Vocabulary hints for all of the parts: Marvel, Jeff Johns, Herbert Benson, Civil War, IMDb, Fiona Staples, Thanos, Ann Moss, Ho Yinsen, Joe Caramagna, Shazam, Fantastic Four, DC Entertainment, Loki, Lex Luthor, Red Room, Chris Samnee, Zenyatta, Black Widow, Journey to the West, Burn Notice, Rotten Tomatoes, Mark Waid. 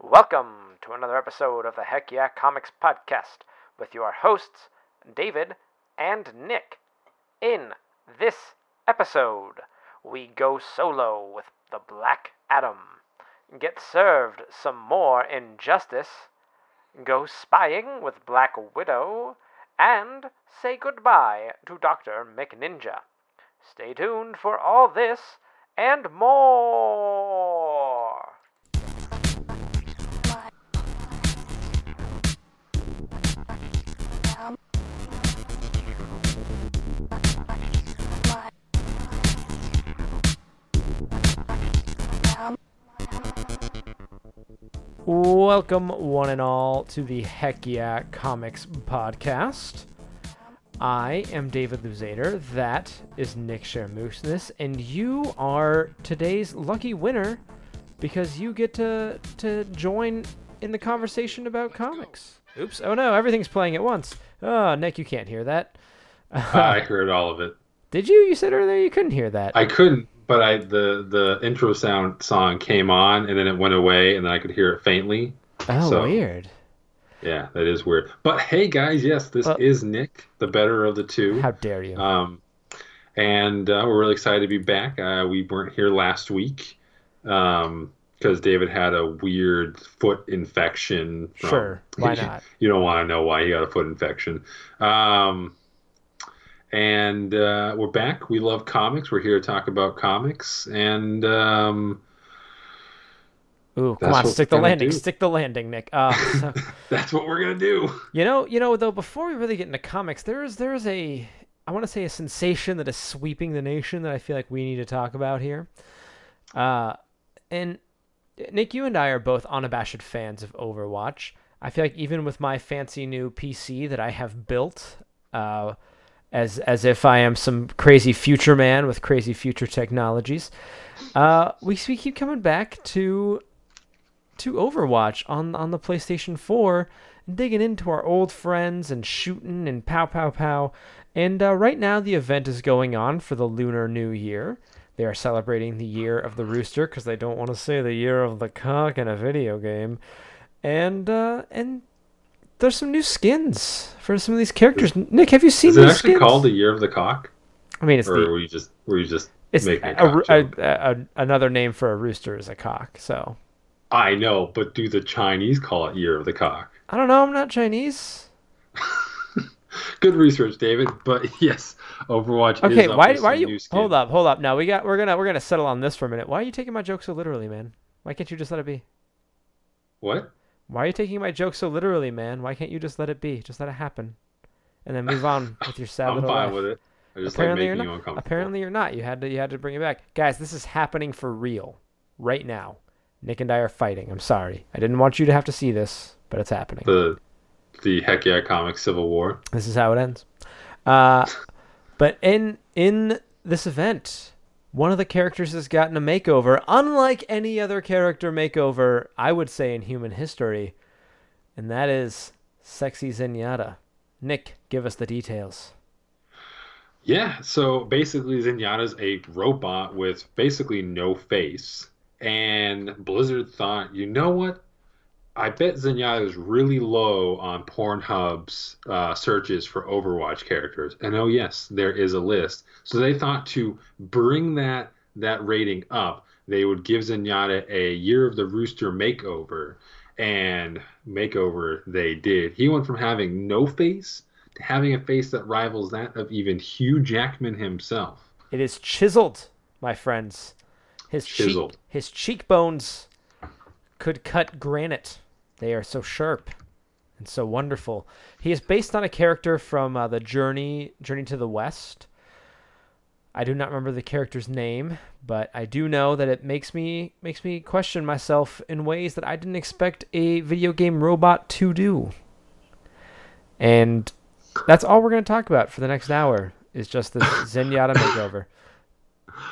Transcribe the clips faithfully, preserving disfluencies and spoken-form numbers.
Welcome to another episode of the Heck Yeah Comics Podcast with your hosts, David and Nick. In this episode, we go solo with the Black Adam, get served some more injustice, go spying with Black Widow, and say goodbye to Doctor McNinja. Stay tuned for all this and more! Welcome, one and all, to the Heck Yeah Comics Podcast. I am David Luzader, that is Nick Shermooseness, and you are today's lucky winner because you get to to join in the conversation about Let's comics. Go. Oops, oh no, everything's playing at once. Oh, Nick, you can't hear that. I heard all of it. Did you? You said earlier you couldn't hear that. I couldn't. But I the, the intro sound song came on, and then it went away, and then I could hear it faintly. Oh, so, weird. Yeah, that is weird. But hey, guys, yes, this well, is Nick, the better of the two. How dare you. Um, and uh, we're really excited to be back. Uh, we weren't here last week because um, David had a weird foot infection. From, sure, why not? You don't want to know why he got a foot infection. Um And uh, we're back. We love comics. We're here to talk about comics. And um, ooh, come on, stick the landing. Do. Stick the landing, Nick. Uh, so, that's what we're gonna do. You know, you know. Though, before we really get into comics, there is there is a I want to say a sensation that is sweeping the nation that I feel like we need to talk about here. Uh, and Nick, you and I are both unabashed fans of Overwatch. I feel like even with my fancy new P C that I have built, uh. As as if I am some crazy future man with crazy future technologies, uh, we we keep coming back to to Overwatch on on the PlayStation four, digging into our old friends and shooting and pow pow pow. And uh, right now the event is going on for the Lunar New Year. They are celebrating the year of the rooster because they don't want to say the year of the cock in a video game, and uh, and. There's some new skins for some of these characters. Nick, have you seen these skins? Is it actually skins? Called the Year of the Cock? I mean, it's or the... Or were you just, were you just making a, a cock a, joke? A, a, another name for a rooster is a cock, so... I know, but do the Chinese call it Year of the Cock? I don't know, I'm not Chinese. Good research, David, but yes, Overwatch okay, is why, up why are you? Hold up, hold up. Now, we got, we're gonna, we're gonna settle on this for a minute. Why are you taking my joke so literally, man? Why can't you just let it be? What? Why are you taking my joke so literally, man? Why can't you just let it be? Just let it happen. And then move on with your sad little life. I'm fine with it. I just like making you uncomfortable. Apparently you're not. You had to you had to bring it back. Guys, this is happening for real. Right now. Nick and I are fighting. I'm sorry. I didn't want you to have to see this, but it's happening. The the Heck Yeah Comics Civil War. This is how it ends. Uh, but in in this event... One of the characters has gotten a makeover, unlike any other character makeover, I would say, in human history. And that is Sexy Zenyatta. Nick, give us the details. Yeah, so basically Zenyatta's a robot with basically no face. And Blizzard thought, you know what? I bet Zenyatta is really low on Pornhub's uh, searches for Overwatch characters. And oh yes, there is a list. So they thought to bring that that rating up, they would give Zenyatta a Year of the Rooster makeover. And makeover they did. He went from having no face to having a face that rivals that of even Hugh Jackman himself. It is chiseled, my friends. His chiseled. Cheek, his cheekbones could cut granite. They are so sharp and so wonderful. He is based on a character from uh, the Journey Journey to the West. I do not remember the character's name, but I do know that it makes me makes me question myself in ways that I didn't expect a video game robot to do. And that's all we're going to talk about for the next hour is just the Zenyatta makeover.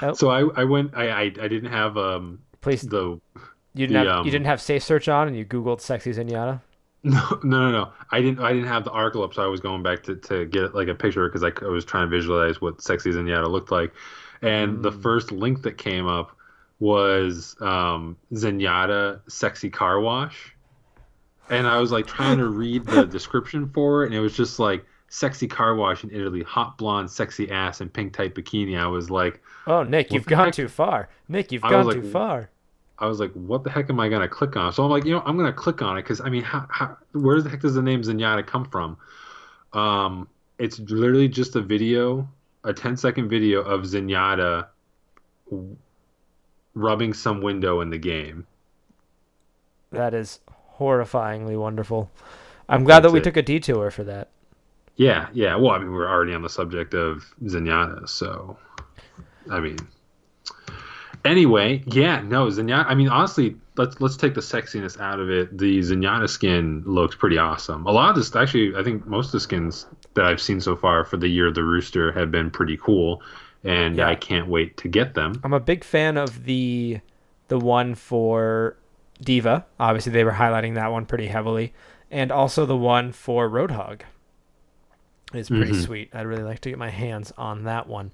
Oh. So I, I went I, I I didn't have um Please. the You didn't the, have um, you didn't have Safe Search on, and you Googled "sexy Zenyatta." No, no, no, no. I didn't. I didn't have the article up, so I was going back to, to get like a picture because I, I was trying to visualize what "sexy Zenyatta" looked like. And mm. the first link that came up was um, Zenyatta Sexy Car Wash. And I was like trying to read the description for it, and it was just like sexy car wash in Italy, hot blonde, sexy ass, and pink tight bikini. I was like, oh, Nick, you've gone heck? too far. Nick, you've I gone like, too far. I was like, what the heck am I going to click on? So I'm like, you know, I'm going to click on it because, I mean, how, how, where the heck does the name Zenyatta come from? Um, it's literally just a video, a ten second video of Zenyatta rubbing some window in the game. That is horrifyingly wonderful. I'm glad That's that we it. took a detour for that. Yeah, yeah. Well, I mean, we're already on the subject of Zenyatta, so, I mean. Anyway, yeah, no, Zenyatta, I mean, honestly, let's let's take the sexiness out of it. The Zenyatta skin looks pretty awesome. A lot of this, actually, I think most of the skins that I've seen so far for the Year of the Rooster have been pretty cool, and yeah. I can't wait to get them. I'm a big fan of the the one for D.Va. Obviously, they were highlighting that one pretty heavily, and also the one for Roadhog. It's pretty mm-hmm. sweet. I'd really like to get my hands on that one.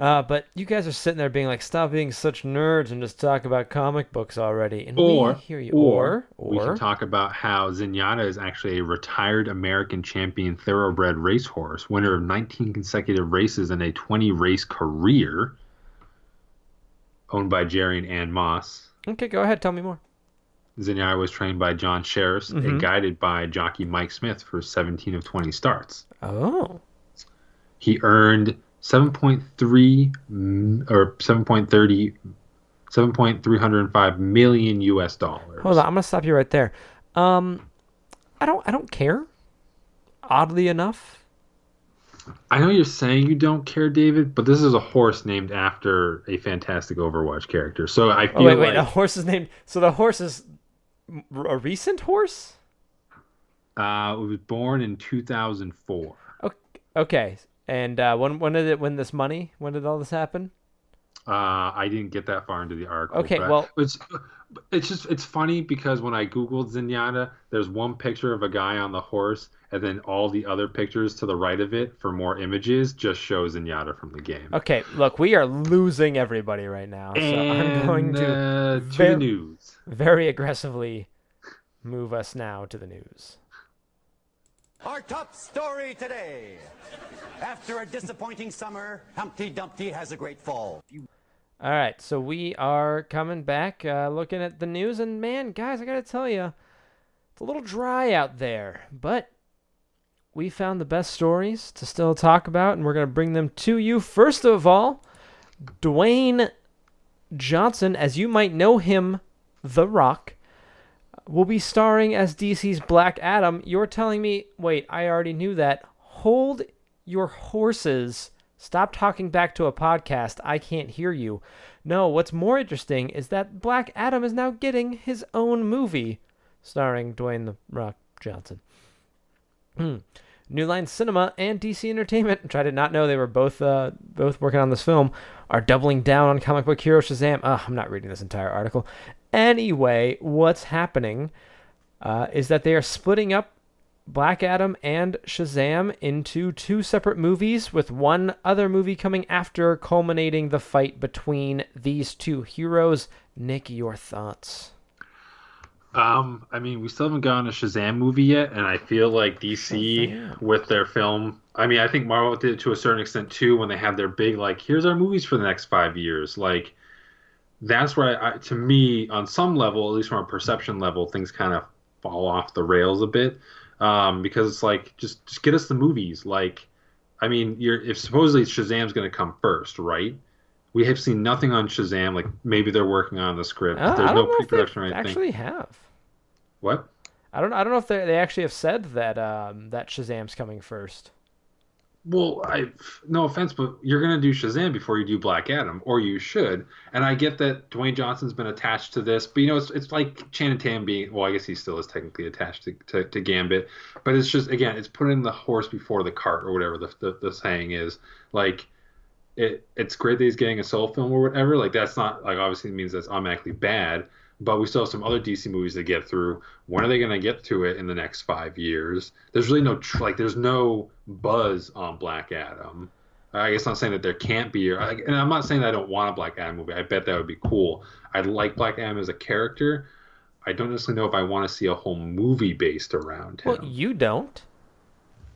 Uh, but you guys are sitting there being like, stop being such nerds and just talk about comic books already. And or, we hear you. Or, or, we or... can talk about how Zenyatta is actually a retired American champion thoroughbred racehorse, winner of nineteen consecutive races and a twenty race career, owned by Jerry and Ann Moss. Okay, go ahead. Tell me more. Zenyatta was trained by John Sherris mm-hmm. and guided by jockey Mike Smith for seventeen of twenty starts. Oh. He earned seven point three or seven point three zero seven point three oh five million U S dollars. Hold on, I'm going to stop you right there. Um I don't I don't care. Oddly enough, I know you're saying you don't care, David, but this is a horse named after a fantastic Overwatch character. So I feel oh, wait, wait, like a horse is named So the horse is a recent horse? Uh, it was born in two thousand four. Okay. okay. And uh, when when did it win this money? When did all this happen? Uh, I didn't get that far into the article. Okay, well, it's it's just it's funny because when I googled Zenyatta, there's one picture of a guy on the horse, and then all the other pictures to the right of it for more images just show Zenyatta from the game. Okay, look, we are losing everybody right now, so and, I'm going to uh, to very, the news. Very aggressively move us now to the news. Our top story today. After a disappointing summer, Humpty Dumpty has a great fall. All right, so we are coming back, uh, looking at the news, and man, guys, I gotta tell you, it's a little dry out there, but we found the best stories to still talk about, and we're gonna bring them to you. First of all, Dwayne Johnson, as you might know him, The Rock, will be starring as D C's Black Adam. You're telling me, wait, I already knew that. Hold your horses. Stop talking back to a podcast. I can't hear you. No, what's more interesting is that Black Adam is now getting his own movie starring Dwayne The Rock Johnson. New Line Cinema and D C Entertainment, which I did not know they were both uh, both working on this film, are doubling down on comic book hero Shazam. Ugh, I'm not reading this entire article. Anyway, what's happening uh, is that they are splitting up Black Adam and Shazam into two separate movies, with one other movie coming after, culminating the fight between these two heroes. Nick, your thoughts? Um, I mean, we still haven't gotten a Shazam movie yet, and I feel like D C with their film... I mean, I think Marvel did it to a certain extent, too, when they have their big, like, here's our movies for the next five years. Like, that's where, I, I, to me, on some level, at least from a perception level, things kind of fall off the rails a bit. Um, because it's like, just, just get us the movies. Like, I mean, you're if supposedly Shazam's going to come first, right? We have seen nothing on Shazam. Like, maybe they're working on the script. Uh, There's no pre-production or anything. Actually have. What? I don't. I don't know if they they actually have said that um, that Shazam's coming first. Well, I no offense, but you're gonna do Shazam before you do Black Adam, or you should. And I get that Dwayne Johnson's been attached to this, but you know, it's it's like Channing Tatum being. Well, I guess he still is technically attached to, to, to Gambit, but it's just again, it's putting the horse before the cart, or whatever the the, the saying is. Like. It it's great that he's getting a soul film or whatever. Like that's not like obviously it means that's automatically bad. But we still have some other D C movies to get through. When are they going to get to it in the next five years? There's really no tr- like there's no buzz on Black Adam. I guess not saying that there can't be, or I, and I'm not saying that I don't want a Black Adam movie. I bet that would be cool. I like Black Adam as a character. I don't necessarily know if I want to see a whole movie based around him. Well, you don't.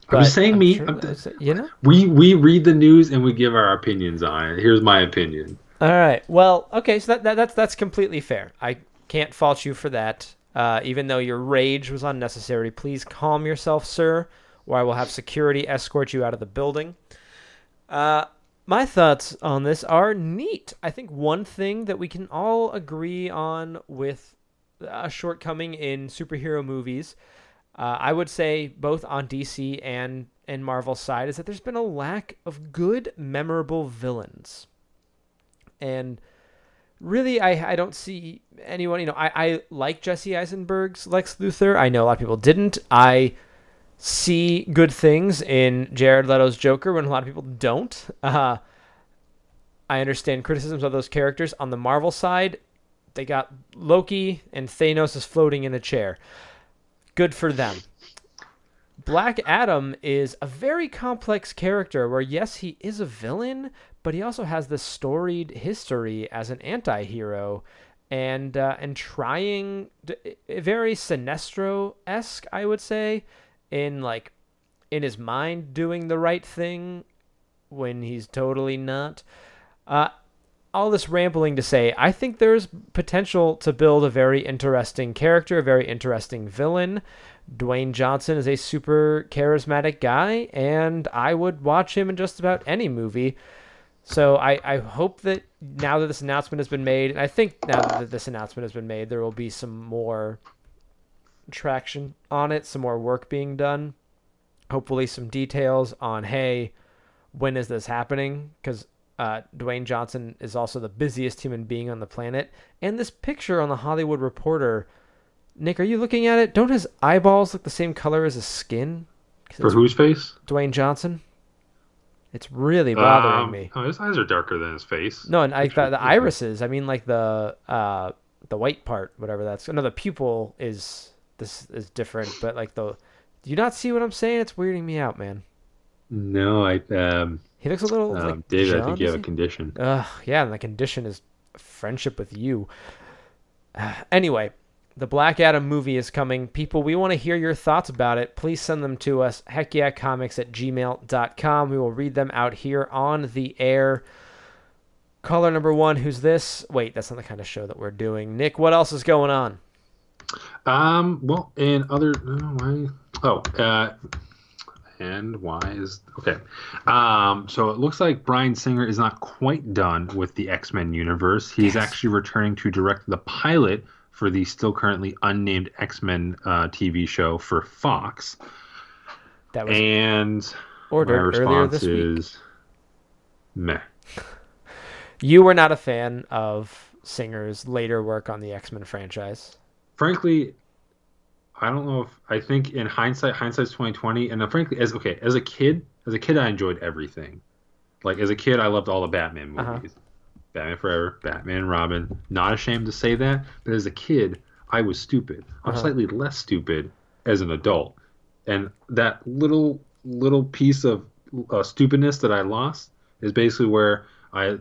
I'm just saying I'm me. Sure I'm th- it, you know? We we read the news and we give our opinions on it. Here's my opinion. All right. Well, okay. So that, that that's that's completely fair. I can't fault you for that. Uh, even though your rage was unnecessary, please calm yourself, sir, or I will have security escort you out of the building. Uh, my thoughts on this are neat. I think one thing that we can all agree on with a shortcoming in superhero movies, uh, I would say both on D C and, and Marvel's side, is that there's been a lack of good, memorable villains. And really, I, I don't see anyone, you know, I, I like Jesse Eisenberg's Lex Luthor. I know a lot of people didn't. I see good things in Jared Leto's Joker when a lot of people don't. Uh, I understand criticisms of those characters. On the Marvel side, they got Loki and Thanos is floating in a chair. Good for them. Black Adam is a very complex character where, yes, he is a villain, but he also has this storied history as an anti-hero and, uh, and trying to, very Sinestro-esque, I would say, in like in his mind doing the right thing when he's totally not. Uh, all this rambling to say, I think there's potential to build a very interesting character, a very interesting villain. Dwayne Johnson is a super charismatic guy, and I would watch him in just about any movie. So I, I hope that now that this announcement has been made, and I think now that this announcement has been made, there will be some more traction on it, some more work being done, hopefully some details on, hey, when is this happening? Because uh Dwayne Johnson is also the busiest human being on the planet, and this picture on the Hollywood Reporter, Nick, are you looking at it? Don't his eyeballs look the same color as his skin? For whose face? Dwayne Johnson. It's really bothering um, me. Oh, his eyes are darker than his face. No, and I thought the irises, I mean like the uh the white part, whatever that's, no, the pupil is This is different, but like the, do you not see what I'm saying? It's weirding me out, man. No, I. Um, he looks a little. Um, like David, John, I think you have he? a condition. Uh, yeah, and the condition is friendship with you. Uh, anyway, the Black Adam movie is coming. People, we want to hear your thoughts about it. Please send them to us. heck yeah comics at gmail dot com. We will read them out here on the air. Caller number one, who's this? Wait, that's not the kind of show that we're doing. Nick, what else is going on? Um, well, and other, oh, oh uh, and why is, okay. Um, so it looks like Bryan Singer is not quite done with the X-Men universe. He's yes. actually returning to direct the pilot for the still currently unnamed X-Men uh, T V show for Fox. That was and ordered my response earlier this is, week. Meh. You were not a fan of Singer's later work on the X-Men franchise. Frankly, I don't know if I think in hindsight, hindsight's twenty twenty. And then frankly, as okay, as a kid, as a kid, I enjoyed everything. Like as a kid, I loved all the Batman movies, uh-huh. Batman Forever, Batman Robin. Not ashamed to say that, but as a kid, I was stupid. I'm uh-huh. slightly less stupid as an adult, and that little little piece of uh, stupidness that I lost is basically where I.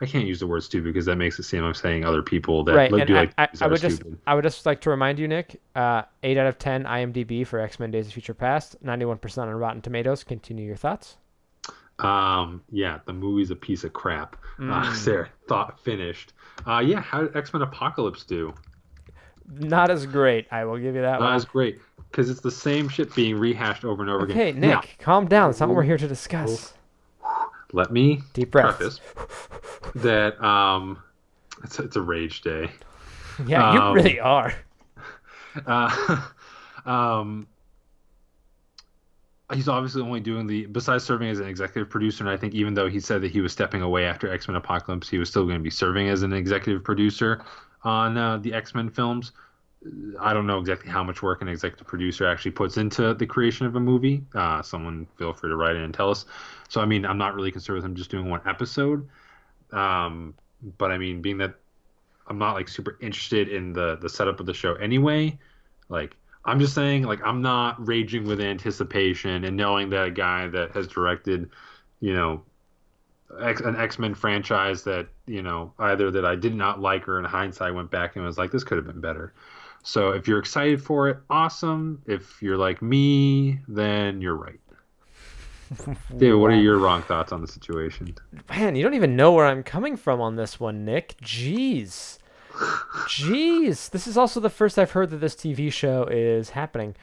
I can't use the word stupid because that makes it seem I'm saying other people that right. Look, do I, like I, I would just stupid. I would just like to remind you, Nick, uh, eight out of ten IMDb for X-Men Days of Future Past, ninety-one percent on Rotten Tomatoes. Continue your thoughts. Um, yeah, the movie's a piece of crap. Mm. Uh, there, thought finished. Uh, yeah, how did X-Men Apocalypse do? Not as great. I will give you that. Not one. Not as great because it's the same shit being rehashed over and over okay, again. Okay, Nick, now, calm down. That's not what we're here to discuss. Oh. Let me deep breath. Preface that um, it's, it's a rage day. Yeah, um, you really are. Uh, um, he's obviously only doing the, besides serving as an executive producer, and I think even though he said that he was stepping away after X-Men Apocalypse, he was still going to be serving as an executive producer on uh, the X-Men films. I don't know exactly how much work an executive producer actually puts into the creation of a movie. Uh, someone feel free to write in and tell us. So, I mean, I'm not really concerned with him just doing one episode. Um, but, I mean, being that I'm not, like, super interested in the, the setup of the show anyway, like, I'm just saying, like, I'm not raging with anticipation and knowing that a guy that has directed, you know, X, an X-Men franchise that, you know, either that I did not like or in hindsight went back and was like, this could have been better. So if you're excited for it, awesome. If you're like me, then you're right. David, what are your wrong thoughts on the situation? Man, you don't even know where I'm coming from on this one, Nick. Jeez. Jeez. This is also the first I've heard that this T V show is happening.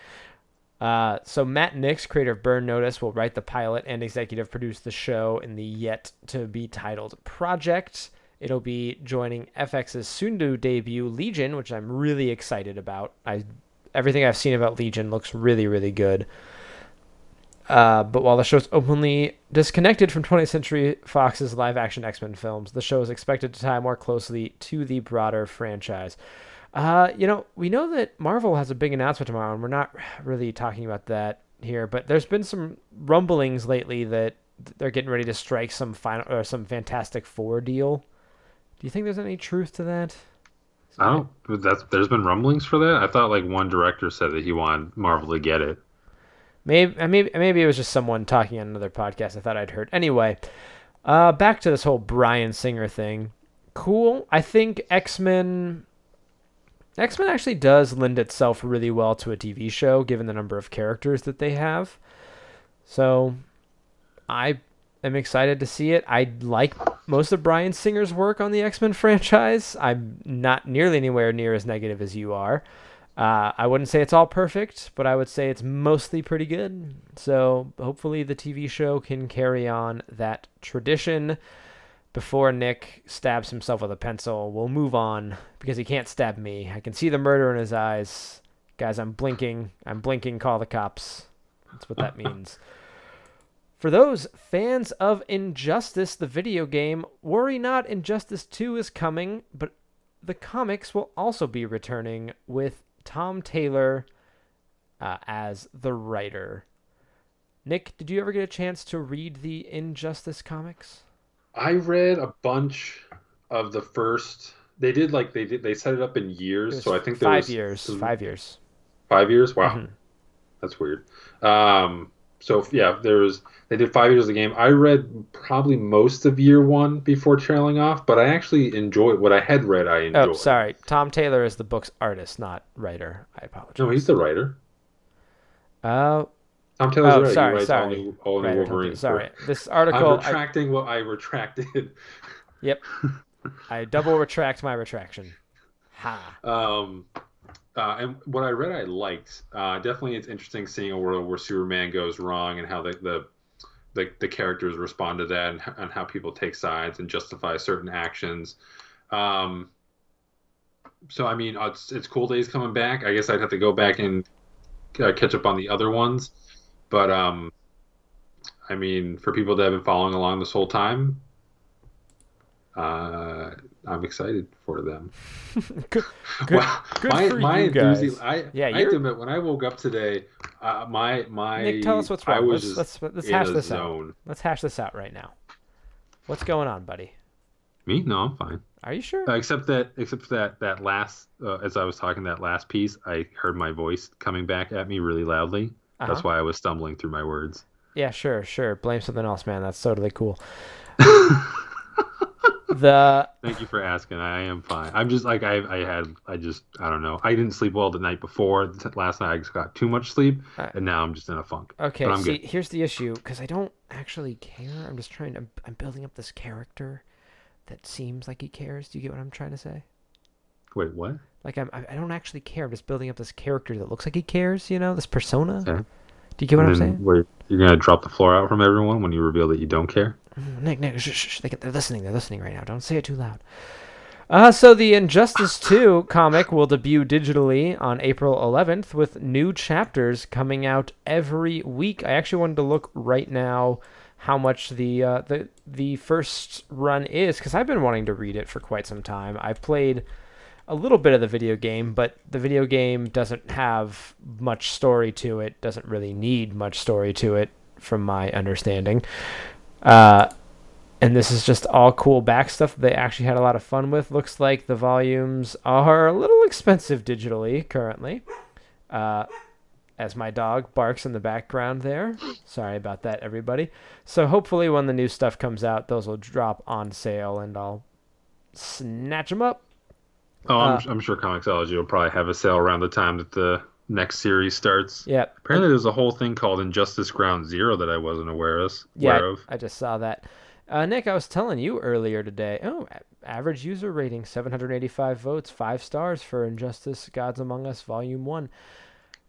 Uh, so Matt Nix, creator of Burn Notice, will write the pilot and executive produce the show in the yet-to-be-titled project. It'll be joining F X's soon-to debut Legion, which I'm really excited about. I everything I've seen about Legion looks really, really good. Uh, but while the show's openly disconnected from twentieth Century Fox's live-action X-Men films, the show is expected to tie more closely to the broader franchise. Uh, you know, we know that Marvel has a big announcement tomorrow, and we're not really talking about that here, but there's been some rumblings lately that they're getting ready to strike some final or some Fantastic Four deal. Do you think there's any truth to that? I don't. That's, there's been rumblings for that? I thought like one director said that he wanted Marvel to get it. Maybe, maybe, maybe it was just someone talking on another podcast I thought I'd heard. Anyway, uh, back to this whole Bryan Singer thing. Cool. I think X-Men... X-Men actually does lend itself really well to a T V show, given the number of characters that they have. So I am excited to see it. I like most of Bryan Singer's work on the X-Men franchise. I'm not nearly anywhere near as negative as you are. Uh, I wouldn't say it's all perfect, but I would say it's mostly pretty good. So hopefully the T V show can carry on that tradition. Before Nick stabs himself with a pencil, we'll move on because he can't stab me. I can see the murder in his eyes. Guys, I'm blinking. I'm blinking. Call the cops. That's what that means. For those fans of Injustice, the video game, worry not, Injustice two is coming, but the comics will also be returning with Tom Taylor uh, as the writer. Nick, did you ever get a chance to read the Injustice comics? I read a bunch of the first. They did like they did. They set it up in years, so I think there five was years, some, five years, five years. Wow, mm-hmm. That's weird. Um, so yeah, there was. They did five years of the game. I read probably most of year one before trailing off, but I actually enjoyed what I had read. I enjoyed. Oh, sorry, Tom Taylor is the book's artist, not writer. I apologize. No, he's the writer. Oh. Uh, Tom Taylor's oh, right. Sorry, he sorry. All new, all new right, Wolverine. Sorry, this article. I'm retracting I, what I retracted. Yep, I double retract my retraction. Ha. Um, uh, and what I read, I liked. Uh, definitely, it's interesting seeing a world where Superman goes wrong and how the the the, the characters respond to that, and, and how people take sides and justify certain actions. Um. So I mean, it's it's Cool Days coming back. I guess I'd have to go back and uh, catch up on the other ones. But, um, I mean, for people that have been following along this whole time, uh, I'm excited for them. good good, well, good my, for my you enthusi- guys. I, yeah, I have to admit, when I woke up today, uh, my, my... Nick, tell us what's wrong. I was let's, let's, let's hash this zone. out. Let's hash this out right now. What's going on, buddy? Me? No, I'm fine. Are you sure? Uh, except that, except that, that last, uh, as I was talking that last piece, I heard my voice coming back at me really loudly. Uh-huh. That's why I was stumbling through my words. Yeah, sure, sure. Blame something else, man. That's totally cool. the Thank you for asking. I am fine. I'm just like I I had I just I don't know. I didn't sleep well the night before. Last night I just got too much sleep, right. And now I'm just in a funk. Okay, but I'm see, good. Here's the issue because I don't actually care. I'm just trying to I'm, I'm building up this character that seems like he cares. Do you get what I'm trying to say? Wait, what? Like, I'm, I don't actually care. I'm just building up this character that looks like he cares, you know, this persona. Okay. Do you get what and I'm saying? Wait, you're going to drop the floor out from everyone when you reveal that you don't care? Nick, Nick, shh, shh, shh. They, they're listening. They're listening right now. Don't say it too loud. Uh, so the Injustice two comic will debut digitally on April eleventh with new chapters coming out every week. I actually wanted to look right now how much the uh, the, the first run is because I've been wanting to read it for quite some time. I've played a little bit of the video game, but the video game doesn't have much story to it, doesn't really need much story to it from my understanding. Uh, and this is just all cool back stuff they actually had a lot of fun with. Looks like the volumes are a little expensive digitally currently. Uh, as my dog barks in the background there. Sorry about that, everybody. So hopefully when the new stuff comes out, those will drop on sale and I'll snatch them up. Oh, I'm, uh, I'm sure comiXology will probably have a sale around the time that the next series starts. Yeah. Apparently there's a whole thing called Injustice Ground Zero that I wasn't aware of. Yeah, aware of. I just saw that. Uh, Nick, I was telling you earlier today, oh, average user rating, seven hundred eighty-five votes, five stars for Injustice Gods Among Us Volume one.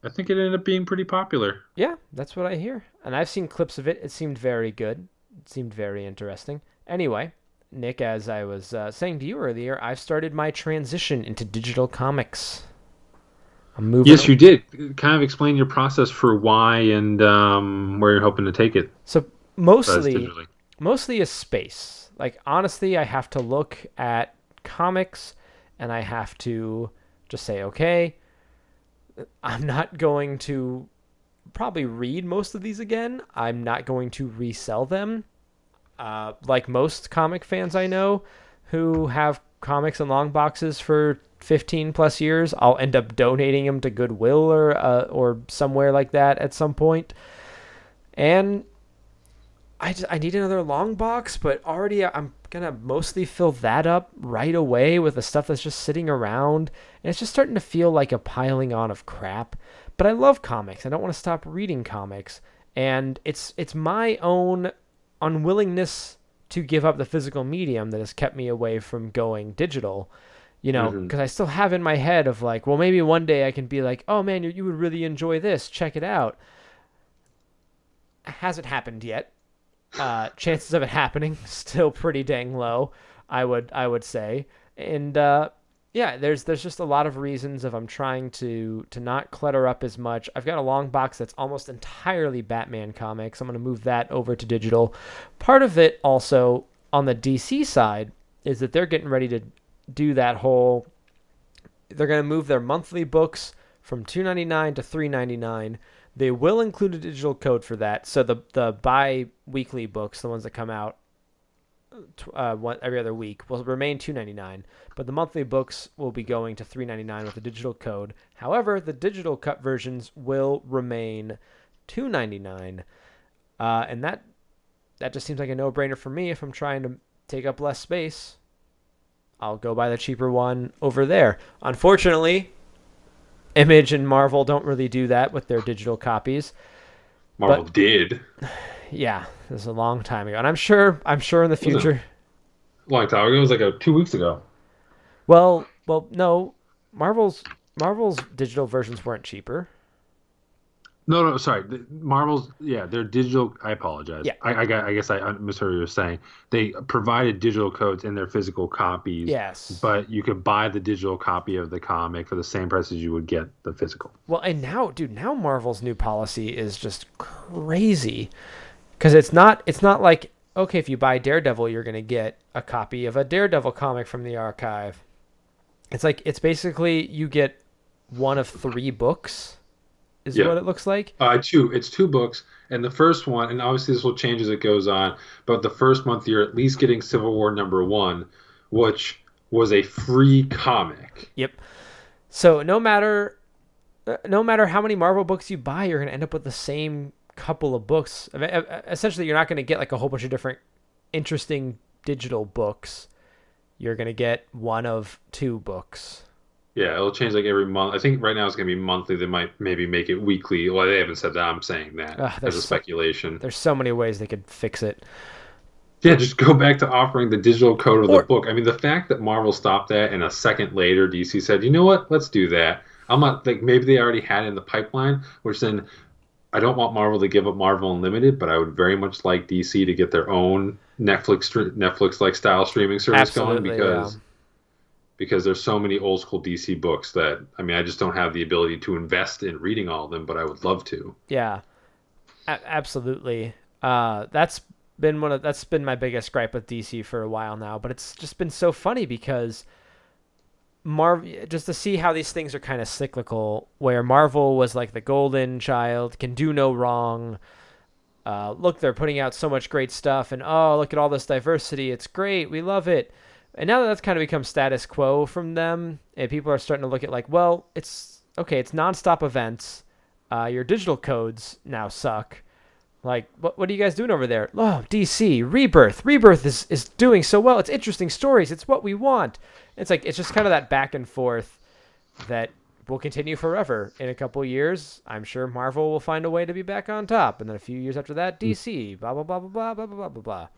I think it ended up being pretty popular. Yeah, that's what I hear. And I've seen clips of it. It seemed very good. It seemed very interesting. Anyway, Nick, as I was uh, saying to you earlier, I've started my transition into digital comics. I'm moving. Yes, on. You did. Kind of explain your process for why and um, where you're hoping to take it. So mostly, mostly is space. Like, honestly, I have to look at comics and I have to just say, okay, I'm not going to probably read most of these again. I'm not going to resell them. Uh, like most comic fans I know who have comics in long boxes for fifteen plus years, I'll end up donating them to Goodwill or uh, or somewhere like that at some point. And I, just, I need another long box, but already I'm going to mostly fill that up right away with the stuff that's just sitting around. And it's just starting to feel like a piling on of crap. But I love comics. I don't want to stop reading comics. And it's it's my own unwillingness to give up the physical medium that has kept me away from going digital. You know, because mm-hmm. I still have in my head of like, well, maybe one day I can be like, oh, man, you, you would really enjoy this. Check it out. Hasn't happened yet. Uh, chances of it happening still pretty dang low, I would I would say. And uh, yeah, there's there's just a lot of reasons of I'm trying to to not clutter up as much. I've got a long box that's almost entirely Batman comics. I'm going to move that over to digital. Part of it also on the D C side is that they're getting ready to do that whole. They're going to move their monthly books from two ninety-nine to three ninety-nine. They will include a digital code for that. So the the bi-weekly books, the ones that come out uh, one, every other week, will remain two ninety-nine dollars. But the monthly books will be going to three ninety-nine dollars with a digital code. However, the digital cut versions will remain two ninety-nine dollars. Uh, and that that just seems like a no-brainer for me. If I'm trying to take up less space, I'll go buy the cheaper one over there. Unfortunately, Image and Marvel don't really do that with their digital copies. Marvel but, did. Yeah, this is a long time ago. And I'm sure I'm sure in the future. Long time ago. It was like a, two weeks ago. Well, well, no. Marvel's Marvel's digital versions weren't cheaper. No, no, sorry. Marvel's, yeah, their digital, I apologize. Yeah. I, I, got, I guess I misheard what you were saying. They provided digital codes in their physical copies. Yes. But you could buy the digital copy of the comic for the same price as you would get the physical. Well, and now, dude, now Marvel's new policy is just crazy. Because it's not, it's not like, okay, if you buy Daredevil, you're going to get a copy of a Daredevil comic from the archive. It's like, it's basically you get one of three books. Is yeah. what it looks like? Uh, two. It's two books. And the first one, and obviously this will change as it goes on, but the first month you're at least getting Civil War number one, which was a free comic. Yep. So no matter no matter how many Marvel books you buy, you're going to end up with the same couple of books. I mean, essentially, you're not going to get like a whole bunch of different interesting digital books. You're going to get one of two books. Yeah, it'll change like every month. I think right now it's going to be monthly. They might maybe make it weekly. Well, they haven't said that. I'm saying that Ugh, as a speculation. So, there's so many ways they could fix it. Yeah, just go back to offering the digital code of or, the book. I mean, the fact that Marvel stopped that and a second later D C said, you know what, let's do that. I'm not like maybe they already had it in the pipeline, which then I don't want Marvel to give up Marvel Unlimited, but I would very much like D C to get their own Netflix Netflix-like style streaming service going because... Yeah. Because there's so many old school D C books that, I mean, I just don't have the ability to invest in reading all of them, but I would love to. Yeah, a- absolutely. Uh, that's been one of that's been my biggest gripe with D C for a while now. But it's just been so funny because Marvel, just to see how these things are kind of cyclical, where Marvel was like the golden child, can do no wrong. Uh, look, they're putting out so much great stuff, and oh, look at all this diversity. It's great. We love it. And now that that's kind of become status quo from them, and people are starting to look at like, well, it's okay, it's nonstop events. Uh, your digital codes now suck. Like, what what are you guys doing over there? Oh, D C, Rebirth. Rebirth is, is doing so well. It's interesting stories. It's what we want. It's like, it's just kind of that back and forth that will continue forever. In a couple years, I'm sure Marvel will find a way to be back on top. And then a few years after that, D C, blah, blah, blah, blah, blah, blah, blah, blah, blah.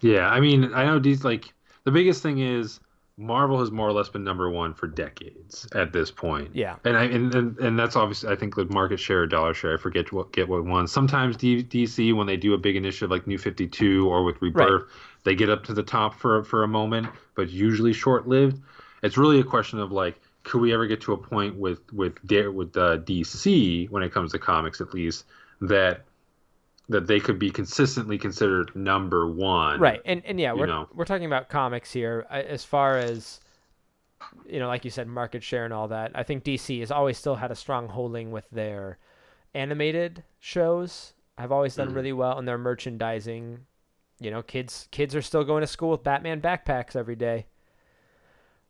Yeah, I mean, I know these, like, the biggest thing is Marvel has more or less been number one for decades at this point. Yeah. And I and, and, and that's obviously, I think, the market share or dollar share. I forget what get what one. Sometimes D C, when they do a big initiative like New fifty-two or with Rebirth, right, they get up to the top for, for a moment, but usually short-lived. It's really a question of, like, could we ever get to a point with with, with uh, D C, when it comes to comics at least, that that they could be consistently considered number one. Right. And, and yeah, we're, know. we're talking about comics here as far as, you know, like you said, market share and all that. I think D C has always still had a strong holding with their animated shows. I've always done mm-hmm. really well in their merchandising. You know, kids, kids are still going to school with Batman backpacks every day.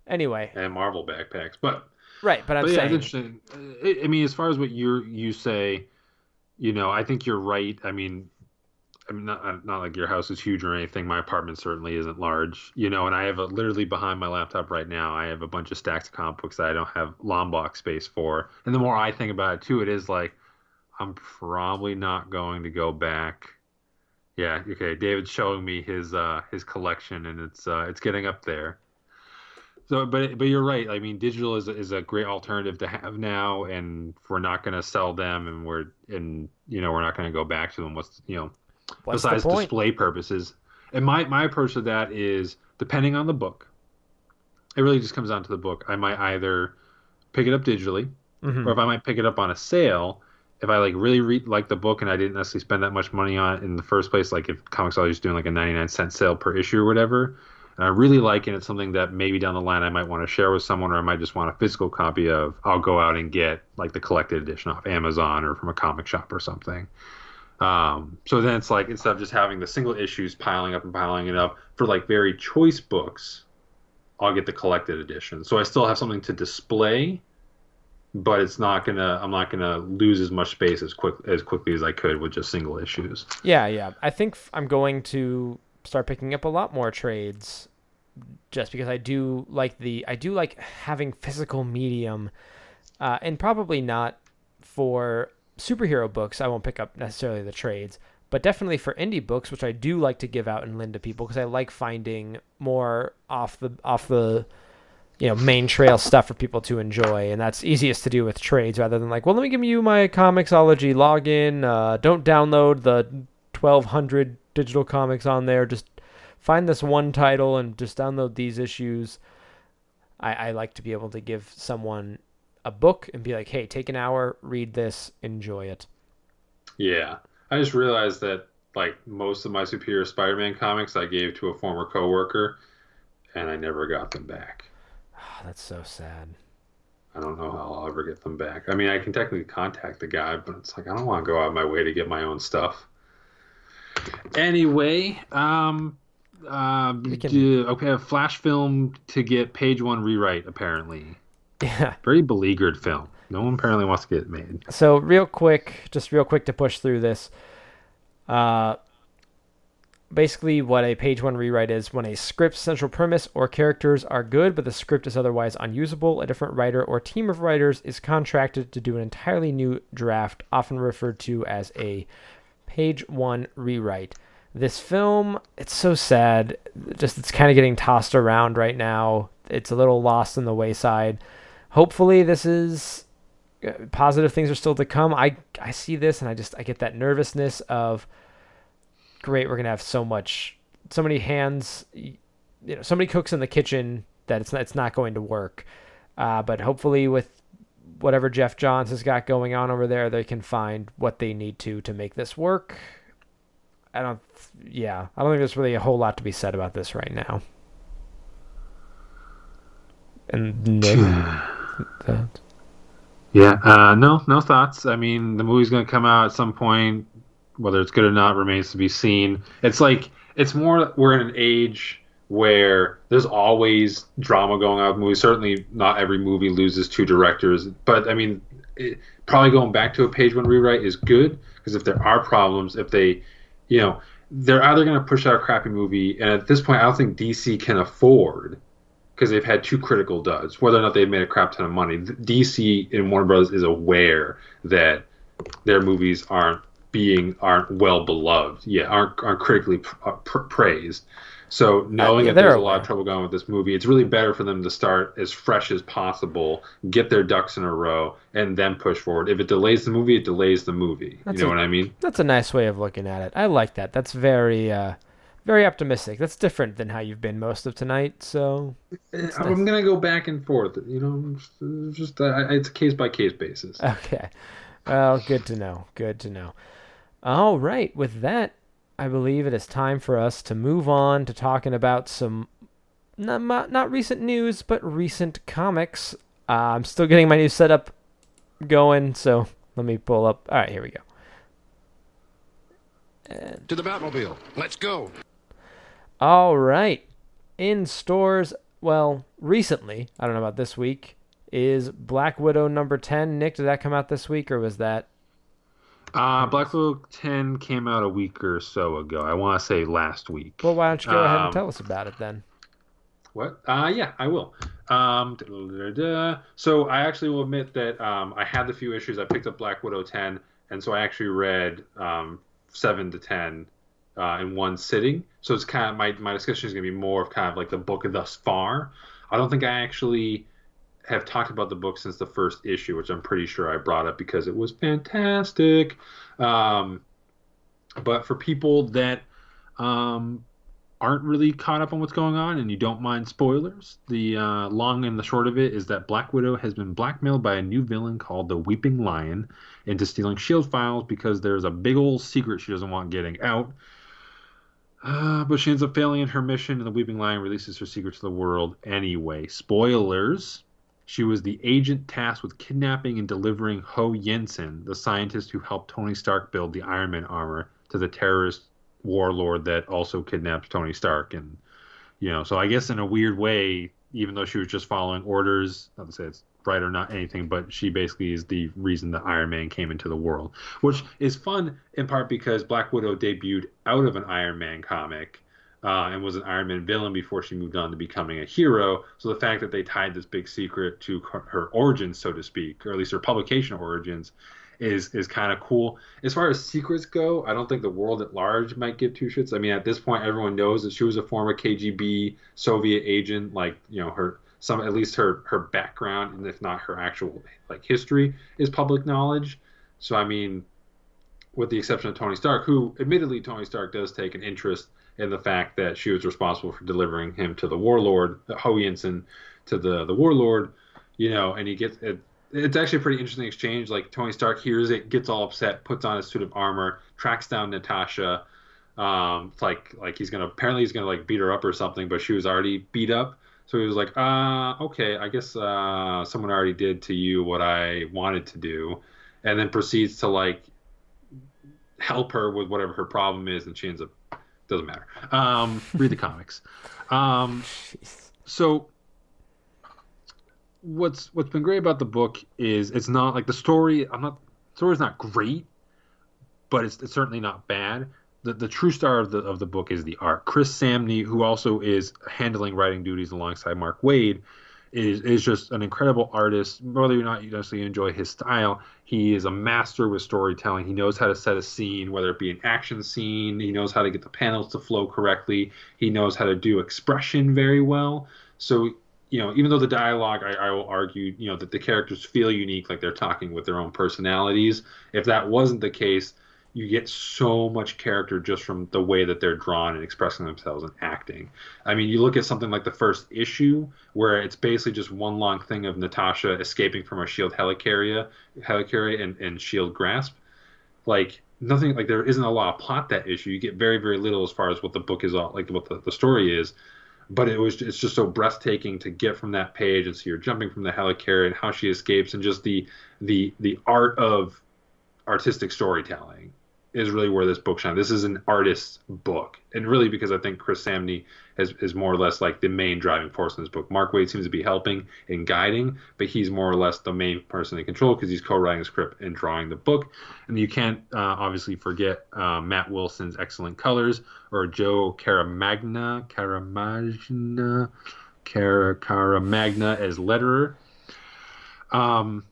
Anyway. And Marvel backpacks, but right. But I'm but yeah, saying, it's interesting. I mean, as far as what you you say, you know, I think you're right. I mean, I mean, not, not like your house is huge or anything. My apartment certainly isn't large, you know, and I have a, literally behind my laptop right now, I have a bunch of stacks of comic books that I don't have long box space for. And the more I think about it, too, it is like, I'm probably not going to go back. Yeah, okay, David's showing me his uh, his collection, and it's uh, it's getting up there. So, but but you're right. I mean, digital is is a great alternative to have now, and we're not going to sell them, and we're and you know we're not going to go back to them. What's you know, What's besides display purposes. And my, my approach to that is depending on the book. It really just comes down to the book. I might either pick it up digitally, mm-hmm. or if I might pick it up on a sale. If I like really read like the book and I didn't necessarily spend that much money on it in the first place, like if comiXology is doing like a ninety-nine cent sale per issue or whatever. And I really like it. It's something that maybe down the line I might want to share with someone, or I might just want a physical copy of. I'll go out and get like the collected edition off Amazon or from a comic shop or something. Um, so then it's like instead of just having the single issues piling up and piling it up for like very choice books, I'll get the collected edition. So I still have something to display, but it's not gonna. I'm not gonna lose as much space as quick as quickly as I could with just single issues. Yeah, yeah. I think I'm going to start picking up a lot more trades just because I do like the I do like having physical medium, uh, and probably not for superhero books. I won't pick up necessarily the trades, but definitely for indie books, which I do like to give out and lend to people because I like finding more off the off the you know main trail stuff for people to enjoy, and that's easiest to do with trades rather than like, well, let me give you my comiXology login. Uh, don't download the twelve hundred digital comics on there. Just find this one title and just download these issues. I, I like to be able to give someone a book and be like, hey, take an hour, read this, enjoy it. Yeah. I just realized that like most of my Superior Spider-Man comics I gave to a former coworker and I never got them back. Oh, that's so sad. I don't know how I'll ever get them back. I mean, I can technically contact the guy, but it's like, I don't want to go out of my way to get my own stuff. Anyway, um, uh, can... do, okay, a Flash film to get page one rewrite, apparently. Yeah. Very beleaguered film. No one apparently wants to get it made. So real quick, just real quick to push through this. Uh, basically what a page one rewrite is, when a script's central premise or characters are good, but the script is otherwise unusable, a different writer or team of writers is contracted to do an entirely new draft, often referred to as a page one rewrite. This film, it's so sad. Just it's kind of getting tossed around right now. It's a little lost in the wayside. Hopefully this is positive things are still to come. I I see this and I just I get that nervousness of great, we're gonna have so much so many hands, you know, so many cooks in the kitchen that it's not it's not going to work. Uh, but hopefully with whatever Jeff Johns has got going on over there, they can find what they need to to make this work. I don't, yeah, I don't think there's really a whole lot to be said about this right now. And Nick, yeah, uh, no, no thoughts. I mean, the movie's going to come out at some point. Whether it's good or not remains to be seen. It's like it's more we're in an age where there's always drama going on with movies. Certainly not every movie loses two directors. But, I mean, it, probably going back to a page one rewrite is good, because if there are problems, if they, you know, they're either going to push out a crappy movie, and at this point I don't think D C can afford, because they've had two critical duds, whether or not they've made a crap ton of money. D C and Warner Bros. Is aware that their movies aren't being, aren't well beloved, yeah, aren't aren't critically praised. So knowing uh, yeah, that there's a lot of trouble going on with this movie, it's really better for them to start as fresh as possible, get their ducks in a row, and then push forward. If it delays the movie, it delays the movie. That's you know a, what I mean? That's a nice way of looking at it. I like that. That's very, uh, very optimistic. That's different than how you've been most of tonight. So I'm nice. gonna go back and forth. You know, just uh, it's a case by case basis. Okay. Well, good to know. Good to know. All right. With that, I believe it is time for us to move on to talking about some, not, not recent news, but recent comics. Uh, I'm still getting my new setup going, so let me pull up. All right, here we go. And... to the Batmobile. Let's go. All right. In stores, well, recently, I don't know about this week, is Black Widow number ten. Nick, did that come out this week, or was that... Uh, Black Widow ten came out a week or so ago. I want to say last week. Well, why don't you go um, ahead and tell us about it then? What? Uh, yeah, I will. Um, da, da, da. So I actually will admit that um, I had the few issues. I picked up Black Widow ten, and so I actually read um, seven to ten uh, in one sitting. So it's kind of my, my discussion is going to be more of kind of like the book thus far. I don't think I actually... have talked about the book since the first issue, which I'm pretty sure I brought up because it was fantastic. Um, but for people that um, aren't really caught up on what's going on and you don't mind spoilers, the uh, long and the short of it is that Black Widow has been blackmailed by a new villain called the Weeping Lion into stealing Shield files because there's a big old secret she doesn't want getting out. Uh, but she ends up failing in her mission, and the Weeping Lion releases her secret to the world anyway. Spoilers... she was the agent tasked with kidnapping and delivering Ho Yinsen, the scientist who helped Tony Stark build the Iron Man armor, to the terrorist warlord that also kidnaps Tony Stark. And, you know, so I guess in a weird way, even though she was just following orders, not to say it's right or not anything, but she basically is the reason that Iron Man came into the world, which is fun in part because Black Widow debuted out of an Iron Man comic. Uh, and was an Iron Man villain before she moved on to becoming a hero. So the fact that they tied this big secret to her origins, so to speak, or at least her publication origins, is is kind of cool. As far as secrets go, I don't think the world at large might give two shits. I mean, at this point, everyone knows that she was a former K G B Soviet agent. Like, you know, her some at least her her background, and if not her actual like history, is public knowledge. So I mean, with the exception of Tony Stark, who admittedly Tony Stark does take an interest. And the fact that she was responsible for delivering him to the warlord, Ho Yinsen, to the, the warlord, you know, and he gets it. It's actually a pretty interesting exchange. Like, Tony Stark hears it, gets all upset, puts on his suit of armor, tracks down Natasha. Um, it's like like he's gonna apparently he's gonna like beat her up or something, but she was already beat up. So he was like, uh, okay, I guess uh, someone already did to you what I wanted to do, and then proceeds to like help her with whatever her problem is, and she ends up. Doesn't matter. Um, read the comics. Um, so what's what's been great about the book is it's not like the story. I'm not story's not great, but it's, it's certainly not bad. The the true star of the of the book is the art. Chris Samnee, who also is handling writing duties alongside Mark Waid, is is just an incredible artist. Whether or not you necessarily enjoy his style, he is a master with storytelling. He knows how to set a scene, whether it be an action scene. He knows how to get the panels to flow correctly. He knows how to do expression very well. So, you know, even though the dialogue, I, I will argue, you know, that the characters feel unique, like they're talking with their own personalities. If that wasn't the case, you get so much character just from the way that they're drawn and expressing themselves and acting. I mean, you look at something like the first issue, where it's basically just one long thing of Natasha escaping from her S H I E L D helicarrier, helicarrier and, and S H I E L D grasp. Like, nothing, like, there isn't a lot of plot that issue. You get very, very little as far as what the book is all, like, what the, the story is. But it was, it's just so breathtaking to get from that page, and so you're jumping from the helicarrier and how she escapes, and just the the the art of artistic storytelling. is really where this book shines. This is an artist's book. And really, because I think Chris Samnee is, is more or less like the main driving force in this book. Mark Waid seems to be helping and guiding, but he's more or less the main person in control because he's co-writing the script and drawing the book. And you can't uh, obviously forget uh, Matt Wilson's excellent colors, or Joe Caramagna, Caramagna, Car- Caramagna as letterer. Um,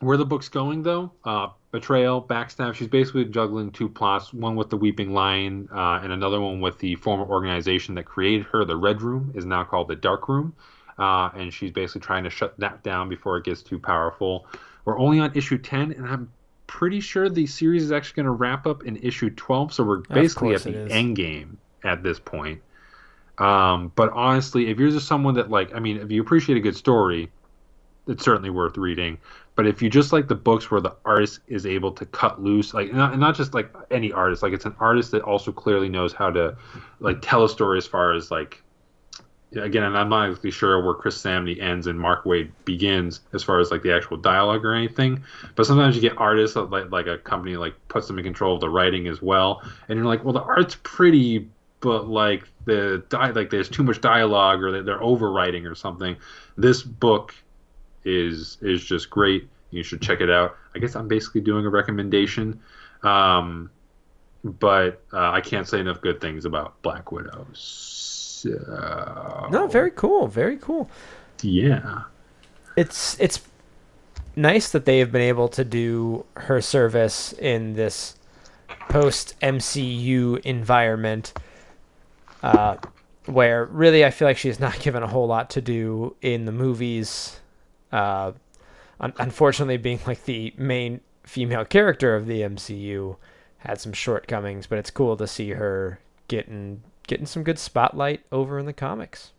where the book's going, though, uh, betrayal, backstab. She's basically juggling two plots, one with the Weeping Lion uh, and another one with the former organization that created her. The Red Room is now called the Dark Room, uh, and she's basically trying to shut that down before it gets too powerful. We're only on issue ten, and I'm pretty sure the series is actually going to wrap up in issue twelve, so we're basically at the end game at this point. Um, but honestly, if you're just someone that, like, I mean, if you appreciate a good story, it's certainly worth reading. But if you just like the books where the artist is able to cut loose, like, and not, and not just like any artist, like it's an artist that also clearly knows how to, like, tell a story as far as, like, again, and I'm not exactly sure where Chris Samnee ends and Mark Waid begins as far as like the actual dialogue or anything. But sometimes you get artists that, like, like a company like puts them in control of the writing as well, and you're like, well, the art's pretty, but like the like there's too much dialogue, or they're overwriting or something. This book is is just great. You should check it out. I guess I'm basically doing a recommendation, um, but uh, I can't say enough good things about Black Widow. So... No, very cool, very cool. Yeah, it's it's nice that they have been able to do her service in this post M C U environment, uh, where really I feel like she's not given a whole lot to do in the movies. Uh, un- unfortunately, being like the main female character of the M C U had some shortcomings, but it's cool to see her getting getting some good spotlight over in the comics.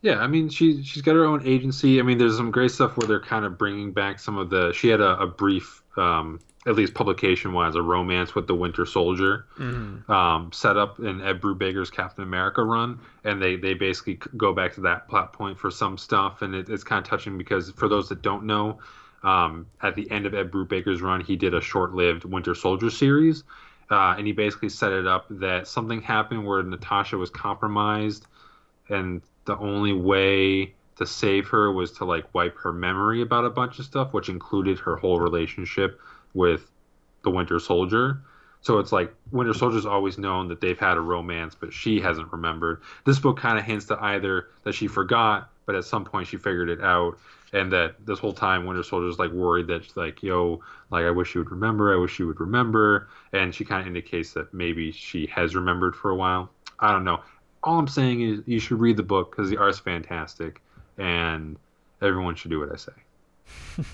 Yeah, I mean, she, she's got her own agency. I mean, there's some great stuff where they're kind of bringing back some of the... She had a, a brief, um, at least publication-wise, a romance with the Winter Soldier mm-hmm. um, set up in Ed Brubaker's Captain America run, and they, they basically go back to that plot point for some stuff, and it, it's kind of touching because, for those that don't know, um, at the end of Ed Brubaker's run, he did a short-lived Winter Soldier series, uh, and he basically set it up that something happened where Natasha was compromised, and... the only way to save her was to, like, wipe her memory about a bunch of stuff, which included her whole relationship with the Winter Soldier. So it's like Winter Soldier's always known that they've had a romance, but she hasn't remembered. This book kind of hints to either that she forgot, but at some point she figured it out, and that this whole time Winter Soldier's, like, worried that she's like, yo, like, I wish she would remember, I wish she would remember. And she kind of indicates that maybe she has remembered for a while. I don't know. All I'm saying is you should read the book because the art's fantastic, and everyone should do what I say.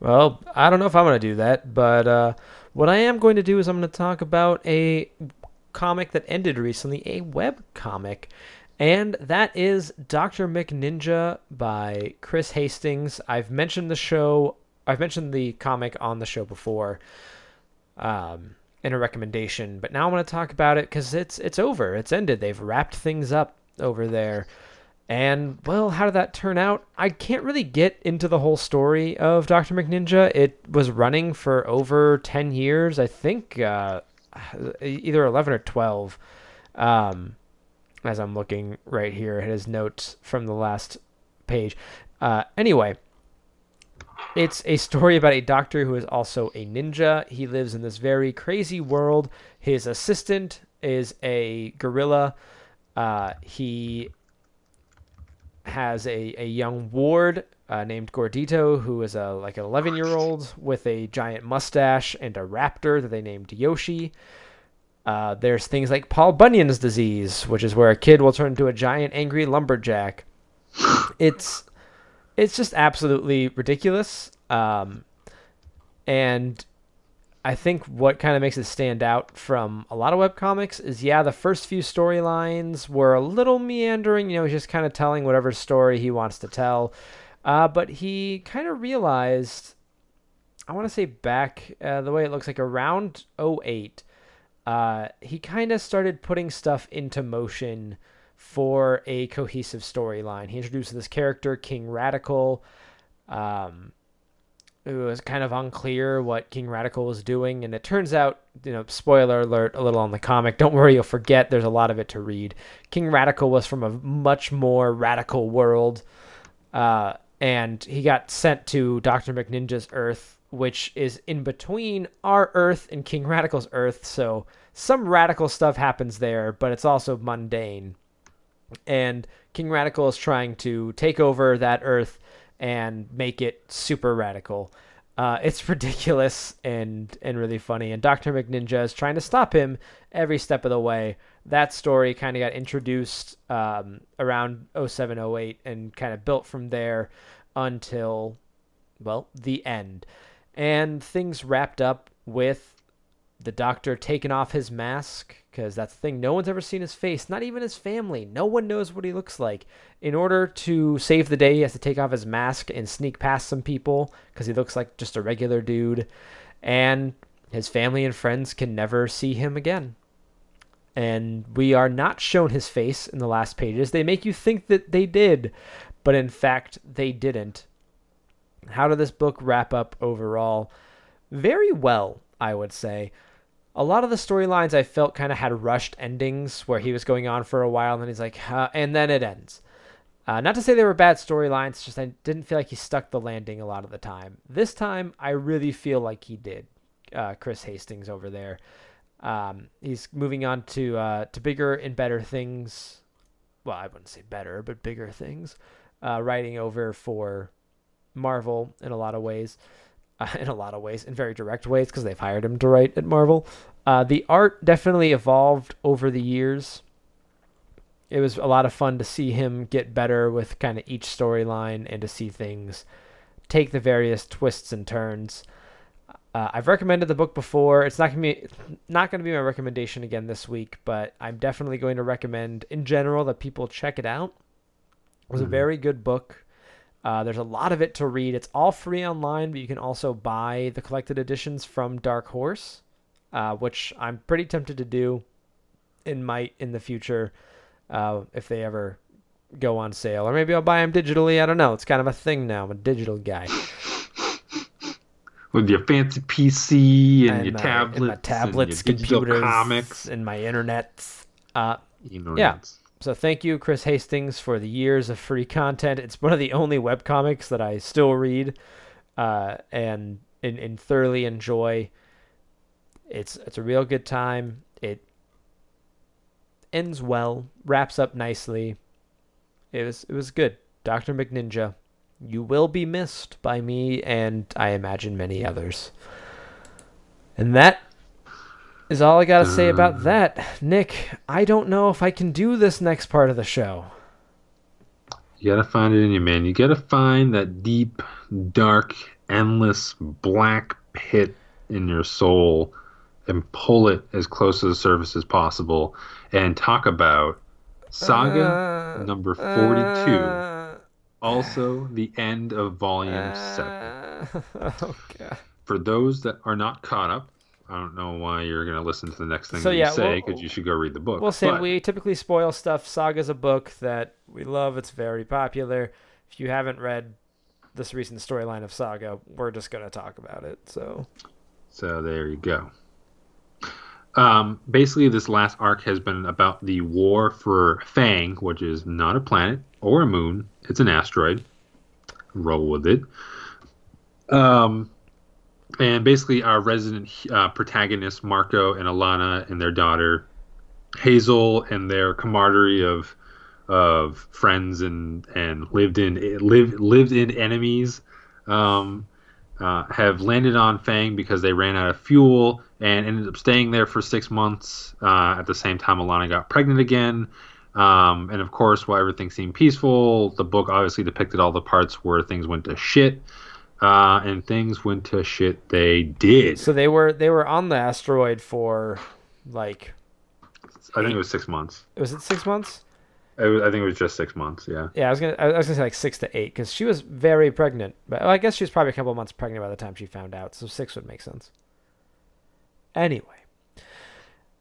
Well, I don't know if I'm going to do that, but uh, what I am going to do is I'm going to talk about a comic that ended recently, a web comic, and that is Doctor McNinja by Chris Hastings. I've mentioned the show, I've mentioned the comic on the show before. Um. In a recommendation, but now I'm going to talk about it because it's it's over. It's ended. They've wrapped things up over there. And, well, how did that turn out? I can't really get into the whole story of Doctor McNinja. It was running for over ten years, I think, uh, either eleven or twelve, um, as I'm looking right here at his notes from the last page. Uh, anyway... It's a story about a doctor who is also a ninja. He lives in this very crazy world. His assistant is a gorilla. Uh, he has a, a young ward uh, named Gordito, who is a like an eleven-year-old with a giant mustache and a raptor that they named Yoshi. Uh, there's things like Paul Bunyan's disease, which is where a kid will turn into a giant angry lumberjack. It's... It's just absolutely ridiculous, um, and I think what kind of makes it stand out from a lot of webcomics is, yeah, the first few storylines were a little meandering, you know, he's just kind of telling whatever story he wants to tell, uh, but he kind of realized, I want to say back uh, the way it looks like around oh eight, uh, he kind of started putting stuff into motion for a cohesive storyline. He introduced this character, King Radical, um, it was kind of unclear what King Radical was doing, and it turns out, you know, spoiler alert a little on the comic, don't worry, you'll forget, there's a lot of it to read. King Radical was from a much more radical world, uh, and he got sent to Doctor McNinja's Earth, which is in between our Earth and King Radical's Earth, so some radical stuff happens there, but it's also mundane. And King Radical is trying to take over that Earth and make it super radical. Uh, it's ridiculous and and really funny. And Doctor McNinja is trying to stop him every step of the way. That story kind of got introduced um, around oh seven oh eight and kind of built from there until, well, the end. And things wrapped up with the Doctor taking off his mask, because that's the thing. No one's ever seen his face, not even his family. No one knows what he looks like. In order to save the day, he has to take off his mask and sneak past some people because he looks like just a regular dude. And his family and friends can never see him again. And we are not shown his face in the last pages. They make you think that they did, but in fact, they didn't. How did this book wrap up overall? Very well, I would say. A lot of the storylines I felt kind of had rushed endings where he was going on for a while and then he's like, huh, and then it ends. Uh, not to say they were bad storylines, just I didn't feel like he stuck the landing a lot of the time. This time, I really feel like he did, uh, Chris Hastings over there. Um, he's moving on to uh, to bigger and better things. Well, I wouldn't say better, but bigger things. Uh, writing over for Marvel in a lot of ways. Uh, in a lot of ways, in very direct ways, because they've hired him to write at Marvel. Uh, the art definitely evolved over the years. It was a lot of fun to see him get better with kind of each storyline and to see things take the various twists and turns. Uh, I've recommended the book before. It's not going to be not going to be my recommendation again this week, but I'm definitely going to recommend in general that people check it out. It was mm-hmm. a very good book. Uh, there's a lot of it to read. It's all free online, but you can also buy the collected editions from Dark Horse, uh, which I'm pretty tempted to do and might in the future uh, if they ever go on sale. Or maybe I'll buy them digitally. I don't know. It's kind of a thing now. I'm a digital guy. With your fancy P C and, and your uh, tablets. And my tablets, and your computers, comics. And my internets. Uh, internets. Yeah. So thank you, Chris Hastings, for the years of free content. It's one of the only webcomics that I still read uh, and, and and thoroughly enjoy. It's it's a real good time. It ends well, wraps up nicely. It was it was good. Doctor McNinja, you will be missed by me and I imagine many others. And that is all I gotta say about that. Nick, I don't know if I can do this next part of the show. You gotta find it in you, man. You gotta find that deep, dark, endless black pit in your soul and pull it as close to the surface as possible and talk about Saga uh, number forty-two. Uh, also, the end of Volume uh, seven. Oh, God. For those that are not caught up, I don't know why you're going to listen to the next thing so, that you yeah, say, because we'll, you should go read the book. Well, Sam, but... we typically spoil stuff. Saga's a book that we love. It's very popular. If you haven't read this recent storyline of Saga, we're just going to talk about it. So so there you go. Um, basically, this last arc has been about the war for Fang, which is not a planet or a moon. It's an asteroid. Roll with it. Um... And basically our resident uh, protagonists, Marco and Alana and their daughter, Hazel, and their camaraderie of of friends and, and lived in lived, lived in enemies um, uh, have landed on Fang because they ran out of fuel and ended up staying there for six months. Uh, at the same time, Alana got pregnant again. Um, and of course, while everything seemed peaceful, the book obviously depicted all the parts where things went to shit. Uh, and things went to shit they did. So they were they were on the asteroid for, like... I think eight, it was six months. Was it six months? It was, I think it was just six months, yeah. Yeah, I was going to I was gonna say like six to eight, because she was very pregnant. But well, I guess she was probably a couple of months pregnant by the time she found out, so six would make sense. Anyway.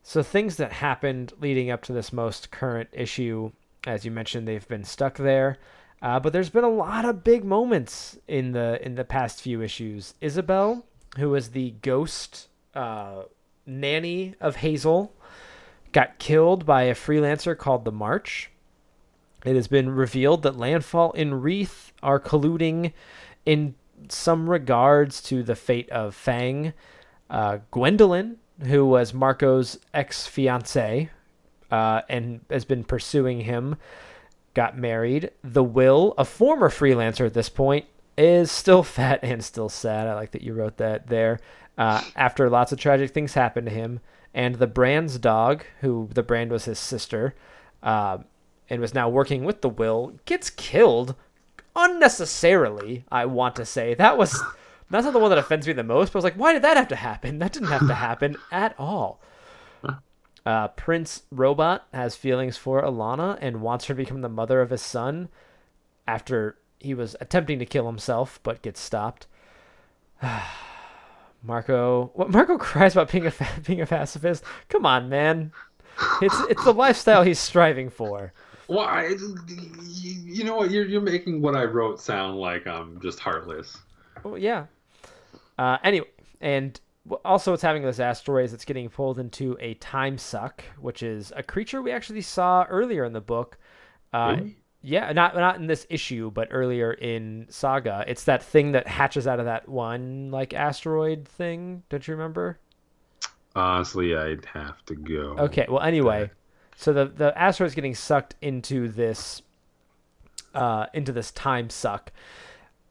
So things that happened leading up to this most current issue, as you mentioned, they've been stuck there. Uh, but there's been a lot of big moments in the in the past few issues. Isabel, who is the ghost uh, nanny of Hazel, got killed by a freelancer called the March. It has been revealed that Landfall and Wreath are colluding in some regards to the fate of Fang. Uh, Gwendolyn, who was Marco's ex-fiancée uh, and has been pursuing him, got married. The Will, a former freelancer at this point, is still fat and still sad. I like that you wrote that there. Uh, after lots of tragic things happened to him. And the Brand's dog, who the Brand was his sister, uh, and was now working with the Will, gets killed unnecessarily, I want to say. That was that's not the one that offends me the most, but I was like, why did that have to happen? That didn't have to happen at all. Uh, Prince Robot has feelings for Alana and wants her to become the mother of his son after he was attempting to kill himself but gets stopped. Marco, what Marco cries about being a being a pacifist. Come on, man, it's it's the lifestyle he's striving for. Well, I, you know what, you're you're making what I wrote sound like I'm just heartless. Well, yeah. Uh, anyway, and. Also, it's having this asteroid. It's getting pulled into a time suck, which is a creature we actually saw earlier in the book. Uh, really? Yeah, not not in this issue, but earlier in Saga. It's that thing that hatches out of that one like asteroid thing. Don't you remember? Honestly, I'd have to go. Okay. Well, anyway, so the the asteroid's getting sucked into this uh, into this time suck,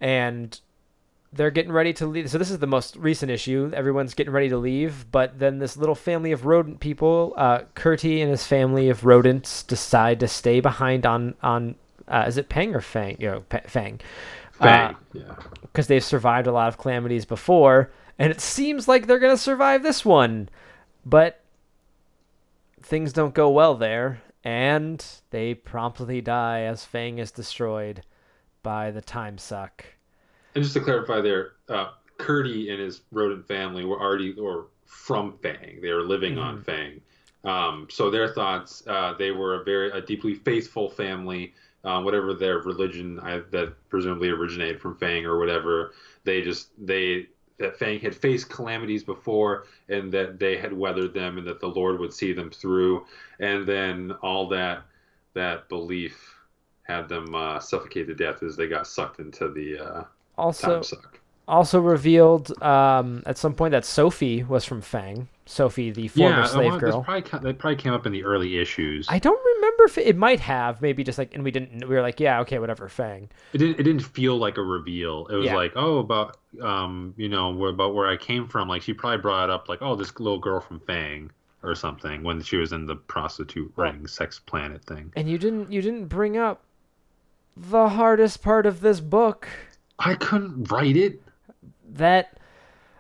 and. They're getting ready to leave. So this is the most recent issue. Everyone's getting ready to leave. But then this little family of rodent people, uh, Kurti and his family of rodents, decide to stay behind on, on uh, is it Pang or Fang? You know, P- Fang. Fang, uh, yeah. Because they've survived a lot of calamities before. And it seems like they're going to survive this one. But things don't go well there. And they promptly die as Fang is destroyed by the time suck. And just to clarify there, uh, Kurti and his rodent family were already or from Fang. They were living mm-hmm. on Fang. Um, so their thoughts, uh, they were a very a deeply faithful family, uh, whatever their religion I, that presumably originated from Fang or whatever. They just they that Fang had faced calamities before and that they had weathered them and that the Lord would see them through. And then all that that belief had them uh, suffocate to death as they got sucked into the. Uh, Also, also revealed um, at some point that Sophie was from Fang. Sophie, the former yeah, slave well, girl. Probably, that probably came up in the early issues. I don't remember if it, it might have. Maybe just like, and we didn't. We were like, yeah, okay, whatever, Fang. It didn't. It didn't feel like a reveal. It was yeah. like, oh, about um, you know, where, about where I came from. Like she probably brought up, like, oh, this little girl from Fang or something when she was in the prostitute right. ring, sex planet thing. And you didn't. You didn't bring up the hardest part of this book. I couldn't write it. That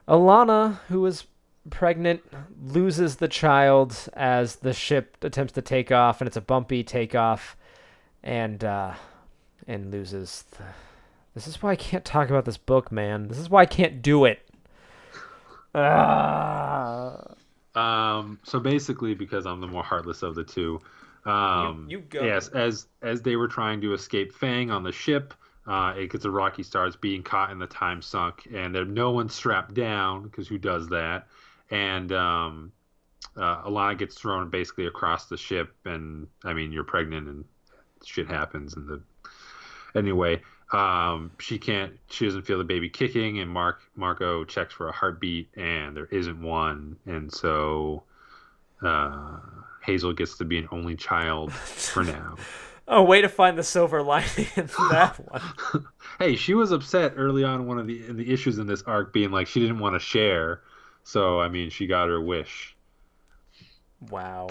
Alana, who is pregnant, loses the child as the ship attempts to take off, and it's a bumpy takeoff, and uh, and loses. The... This is why I can't talk about this book, man. This is why I can't do it. Uh... Um. So basically, because I'm the more heartless of the two. Um, you, you go. Yes, as as they were trying to escape Fang on the ship. Uh, it gets a rocky start. It's being caught in the time sunk, and there no one's strapped down because who does that? And um, uh, Alana gets thrown basically across the ship, and I mean you're pregnant, and shit happens. And the anyway, um, she can't. She doesn't feel the baby kicking, and Mark Marco checks for a heartbeat, and there isn't one. And so uh, Hazel gets to be an only child for now. Oh, way to find the silver lining in that one. Hey, she was upset early on in one of the in the issues in this arc, being like she didn't want to share. So, I mean, she got her wish. Wow.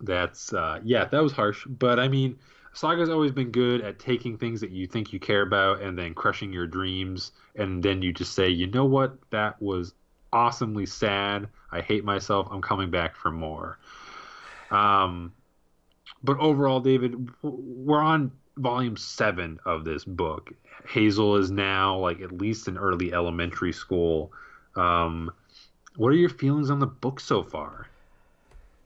That's, uh, yeah, that was harsh. But, I mean, Saga's always been good at taking things that you think you care about and then crushing your dreams. And then you just say, you know what? That was awesomely sad. I hate myself. I'm coming back for more. Um... But overall, David, we're on volume seven of this book. Hazel is now like at least in early elementary school. Um, what are your feelings on the book so far?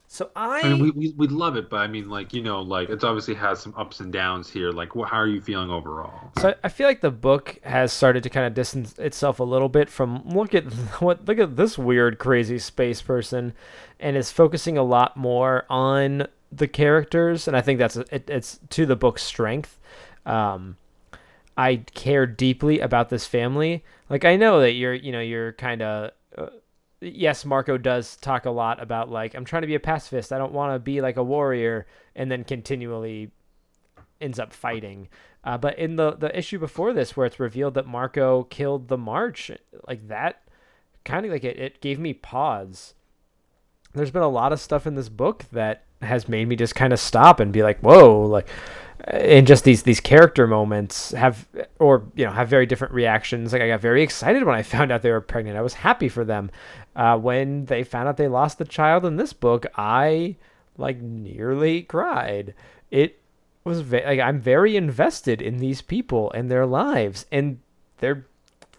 So I, I mean, we, we we love it, but I mean, like, you know, like, it's obviously has some ups and downs here. Like, wh- how are you feeling overall? So I feel like the book has started to kind of distance itself a little bit from look at what look at this weird, crazy space person, and is focusing a lot more on the characters. And I think that's it, it's to the book's strength. Um, I care deeply about this family. Like, I know that you're, you know, you're kind of. Uh, Yes, Marco does talk a lot about, like, I'm trying to be a pacifist. I don't want to be like a warrior, and then continually ends up fighting. Uh, but in the, the issue before this, where it's revealed that Marco killed the March, like, that kind of, like, it, it gave me pause. There's been a lot of stuff in this book that has made me just kind of stop and be like, whoa, like, and just these, these character moments have, or, you know, have very different reactions. Like, I got very excited when I found out they were pregnant. I was happy for them. Uh, when they found out they lost the child in this book, I like nearly cried. It was ve- like, I'm very invested in these people and their lives, and their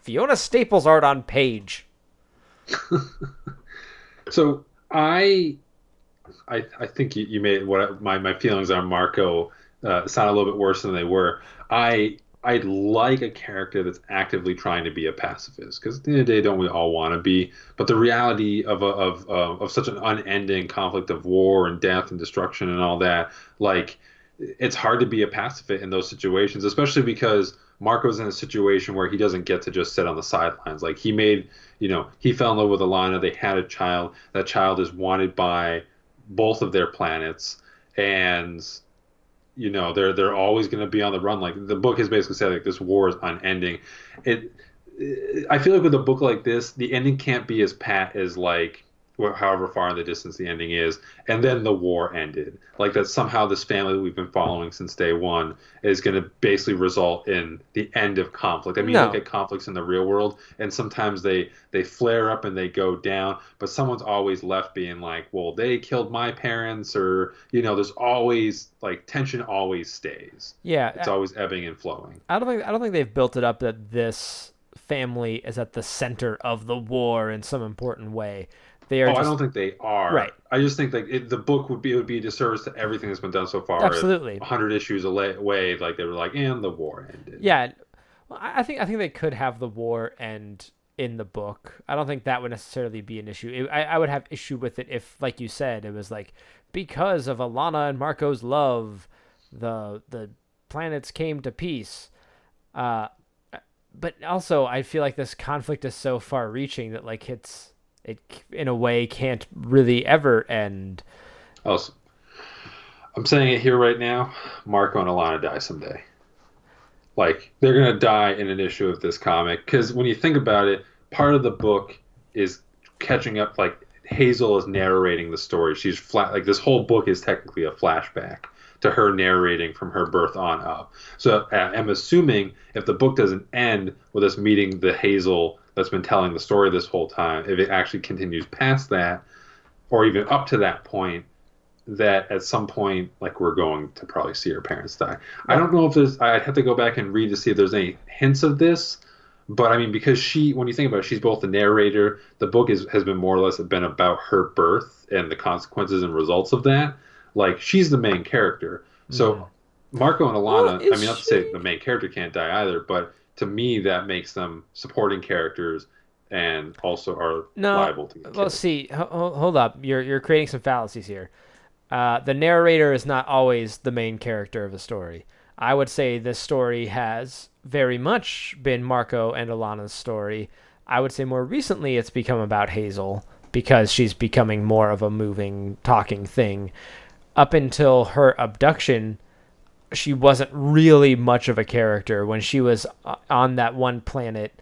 Fiona Staples art on page. So I, I, I think you, you made what my, my feelings on Marco uh, sound a little bit worse than they were. I I like a character that's actively trying to be a pacifist, because at the end of the day, don't we all want to be? But the reality of a, of uh, of such an unending conflict of war and death and destruction and all that, like, it's hard to be a pacifist in those situations, especially because Marco's in a situation where he doesn't get to just sit on the sidelines. Like, he made, you know, he fell in love with Alana. They had a child. That child is wanted by both of their planets, and you know they're they're always going to be on the run. Like, the book has basically said, like, this war is unending. It, it I feel like with a book like this, the ending can't be as pat as, like, however far in the distance the ending is, and then the war ended. Like, that somehow this family that we've been following since day one is going to basically result in the end of conflict. I mean, no. Look at conflicts in the real world, and sometimes they, they flare up and they go down, but someone's always left being like, well, they killed my parents, or, you know, there's always, like, tension always stays. Yeah. It's I, always ebbing and flowing. I don't think, I don't think they've built it up that this family is at the center of the war in some important way. They are oh, just, I don't think they are. Right. I just think, like, it, the book would be it would be a disservice to everything that's been done so far. Absolutely. A hundred issues away, like, they were like, and the war ended. Yeah, well, I think I think they could have the war end in the book. I don't think that would necessarily be an issue. It, I I would have issue with it if, like you said, it was like, because of Alana and Marco's love, the the planets came to peace. Uh, but also I feel like this conflict is so far-reaching that, like, it's. It, in a way, can't really ever end. Oh, I'm saying it here right now. Marco and Alana die someday. Like, they're going to die in an issue of this comic. Because when you think about it, part of the book is catching up. Like, Hazel is narrating the story. She's flat. Like, this whole book is technically a flashback to her narrating from her birth on up. So uh, I'm assuming if the book doesn't end with us meeting the Hazel that's been telling the story this whole time, if it actually continues past that, or even up to that point, that at some point, like, we're going to probably see her parents die. I don't know if there's, I'd have to go back and read to see if there's any hints of this, but I mean, because she, when you think about it, she's both the narrator, the book is, has been more or less been about her birth and the consequences and results of that. Like, she's the main character. So yeah. Marco and Alana, well, I mean, not to say the main character can't die either, but to me, that makes them supporting characters, and also are no, liable to get killed. Well, see, ho- hold up, you're you're creating some fallacies here. Uh, the narrator is not always the main character of the story. I would say this story has very much been Marco and Alana's story. I would say more recently it's become about Hazel, because she's becoming more of a moving, talking thing. Up until her abduction, she wasn't really much of a character. When she was on that one planet,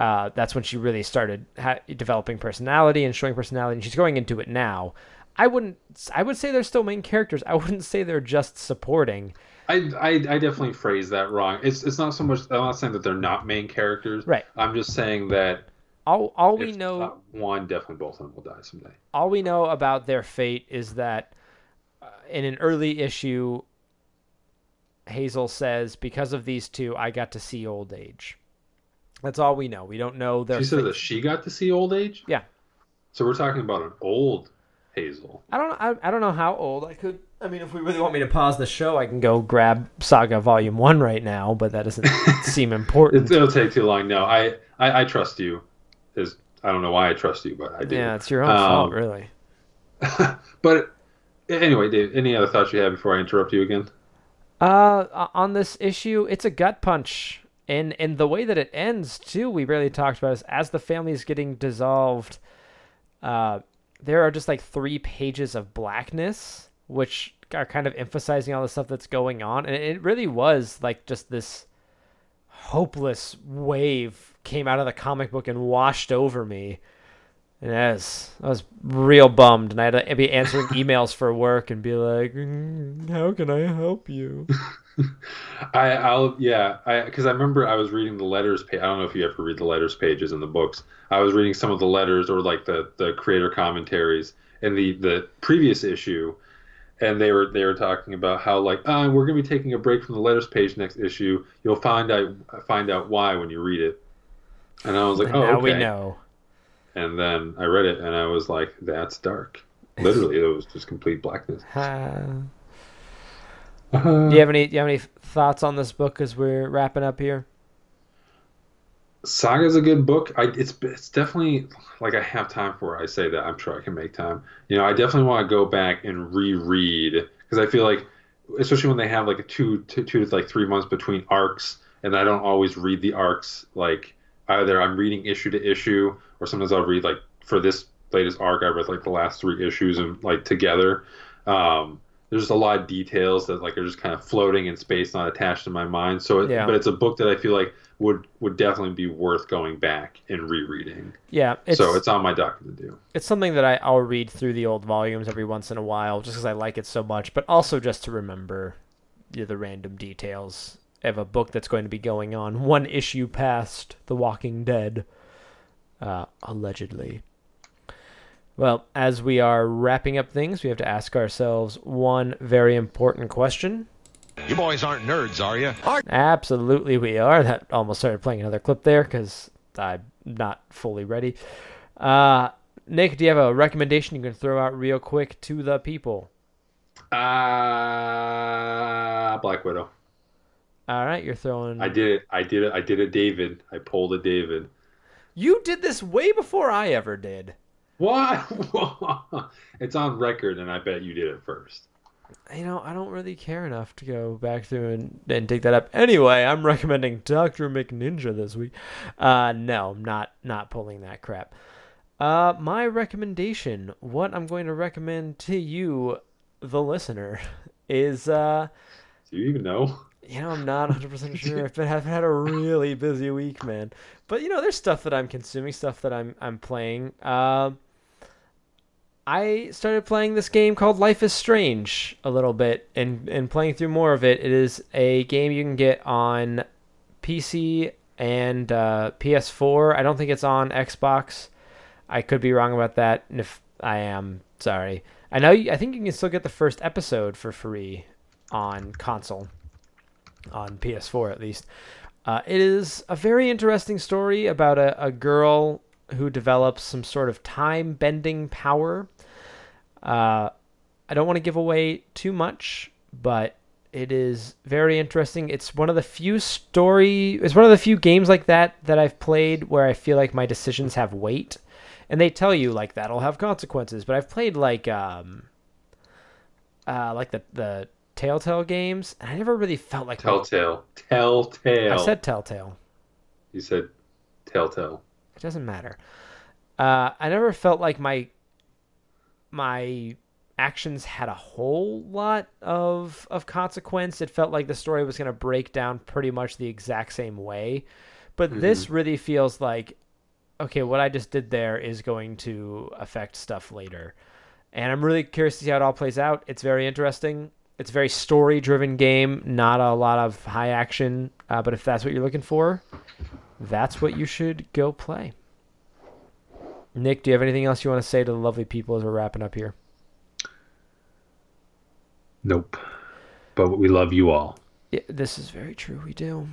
uh, that's when she really started ha- developing personality and showing personality, and she's going into it now. I wouldn't, I would say they're still main characters. I wouldn't say they're just supporting. I, I, I definitely phrased that wrong. It's it's not so much, I'm not saying that they're not main characters. Right. I'm just saying that all, all we know, one, definitely both of them will die someday. All we know about their fate is that uh, in an early issue, Hazel says, because of these two, I got to see old age. That's all we know. We don't know. She said that she got to see old age? Yeah. So we're talking about an old Hazel. I don't. I, I don't know how old I could. I mean, if we really want me to pause the show, I can go grab Saga Volume One right now. But that doesn't seem important. It'll take too long. No, I, I, I trust you. Is I don't know why I trust you, but I do. Yeah, it's your own um, fault, really. But anyway, Dave, any other thoughts you have before I interrupt you again? Uh, on this issue, it's a gut punch. And and the way that it ends, too, we barely talked about is as the family is getting dissolved, uh, there are just like three pages of blackness, which are kind of emphasizing all the stuff that's going on. And it really was like just this hopeless wave came out of the comic book and washed over me. And I was, I was real bummed. And I had to be answering emails for work and be like, mm, how can I help you? I, I'll, yeah, I, cause I remember I was reading the letters page. I don't know if you ever read the letters pages in the books. I was reading some of the letters or like the, the creator commentaries in the, the previous issue. And they were, they were talking about how like, oh, we're going to be taking a break from the letters page next issue. You'll find out, find out why when you read it. And I was like, oh, okay. Now we know. And then I read it and I was like, that's dark. Literally. It was just complete blackness. Uh... Uh, do you have any do you have any thoughts on this book as we're wrapping up here? Saga's a good book. I, it's it's definitely like I have time for it. I say that. I'm sure I can make time. You know, I definitely want to go back and reread because I feel like, especially when they have like a two, two, two to like three months between arcs, and I don't always read the arcs. Like either I'm reading issue to issue, or sometimes I'll read like for this latest arc, I read like the last three issues and like together. Um, There's a lot of details that like are just kind of floating in space, not attached to my mind. So, it, yeah. But it's a book that I feel like would would definitely be worth going back and rereading. Yeah. It's, so it's on my docket to do. It's something that I, I'll read through the old volumes every once in a while, just because I like it so much, but also just to remember you know, the random details of a book that's going to be going on one issue past The Walking Dead, uh, allegedly. Well, as we are wrapping up things, we have to ask ourselves one very important question. You boys aren't nerds, are you? Are- Absolutely we are. That almost started playing another clip there because I'm not fully ready. Uh, Nick, do you have a recommendation you can throw out real quick to the people? Uh, Black Widow. All right, you're throwing... I did it. I did it. I did a David. I pulled a David. You did this way before I ever did. What? It's on record, and I bet you did it first. You know, I don't really care enough to go back through and, and dig that up. Anyway, I'm recommending Doctor McNinja this week. Uh, no, I'm not, not pulling that crap. Uh, my recommendation, what I'm going to recommend to you, the listener, is... Uh, Do you even know? You know, I'm not one hundred percent sure. I've, been, I've had a really busy week, man. But, you know, there's stuff that I'm consuming, stuff that I'm I'm playing. Um... I started playing this game called Life is Strange a little bit and, and playing through more of it. It is a game you can get on P C and uh, P S four. I don't think it's on Xbox. I could be wrong about that. And if I am, sorry. I know. You, I think you can still get the first episode for free on console, on P S four at least. Uh, it is a very interesting story about a, a girl who develops some sort of time-bending power. Uh, I don't want to give away too much, but it is very interesting. It's one of the few story... It's one of the few games like that that I've played where I feel like my decisions have weight. And they tell you, like, that'll have consequences. But I've played, like, um, uh, like the, the Telltale games, and I never really felt like... Telltale. My... Telltale. I said Telltale. You said Telltale. It doesn't matter. Uh, I never felt like my my actions had a whole lot of of consequence. It felt like the story was going to break down pretty much the exact same way. But mm-hmm. This really feels like, okay, what I just did there is going to affect stuff later. And I'm really curious to see how it all plays out. It's very interesting. It's a very story-driven game, not a lot of high action. Uh, but if that's what you're looking for... That's what you should go play. Nick, do you have anything else you want to say to the lovely people as we're wrapping up here? Nope. But we love you all. Yeah, this is very true. We do.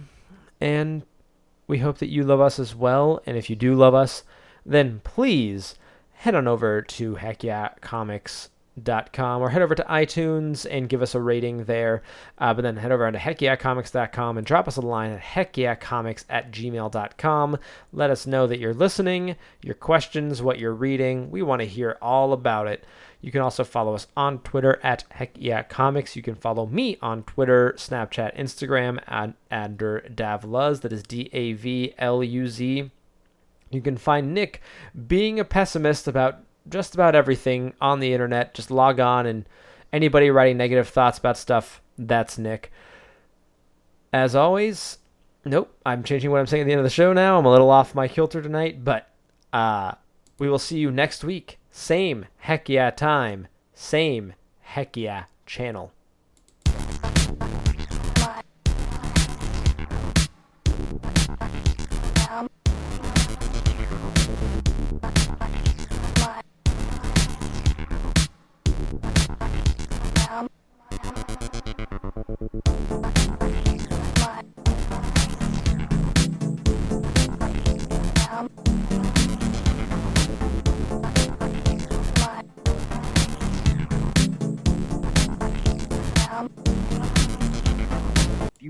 And we hope that you love us as well. And if you do love us, then please head on over to heck yeah comics dot com or head over to iTunes and give us a rating there. Uh, but then head over to heck yeah comics dot com and drop us a line at heck yeah comics at gmail dot com. Let us know that you're listening, your questions, what you're reading. We want to hear all about it. You can also follow us on Twitter at heck yeah comics. You can follow me on Twitter, Snapchat, Instagram at under Davluz. That is D A V L U Z. You can find Nick being a pessimist about just about everything on the internet. Just log on, and anybody writing negative thoughts about stuff, that's Nick. As always, nope, I'm changing what I'm saying at the end of the show now. I'm a little off my kilter tonight, but uh, we will see you next week. Same heck yeah time, same heck yeah channel.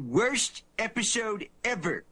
Worst episode ever.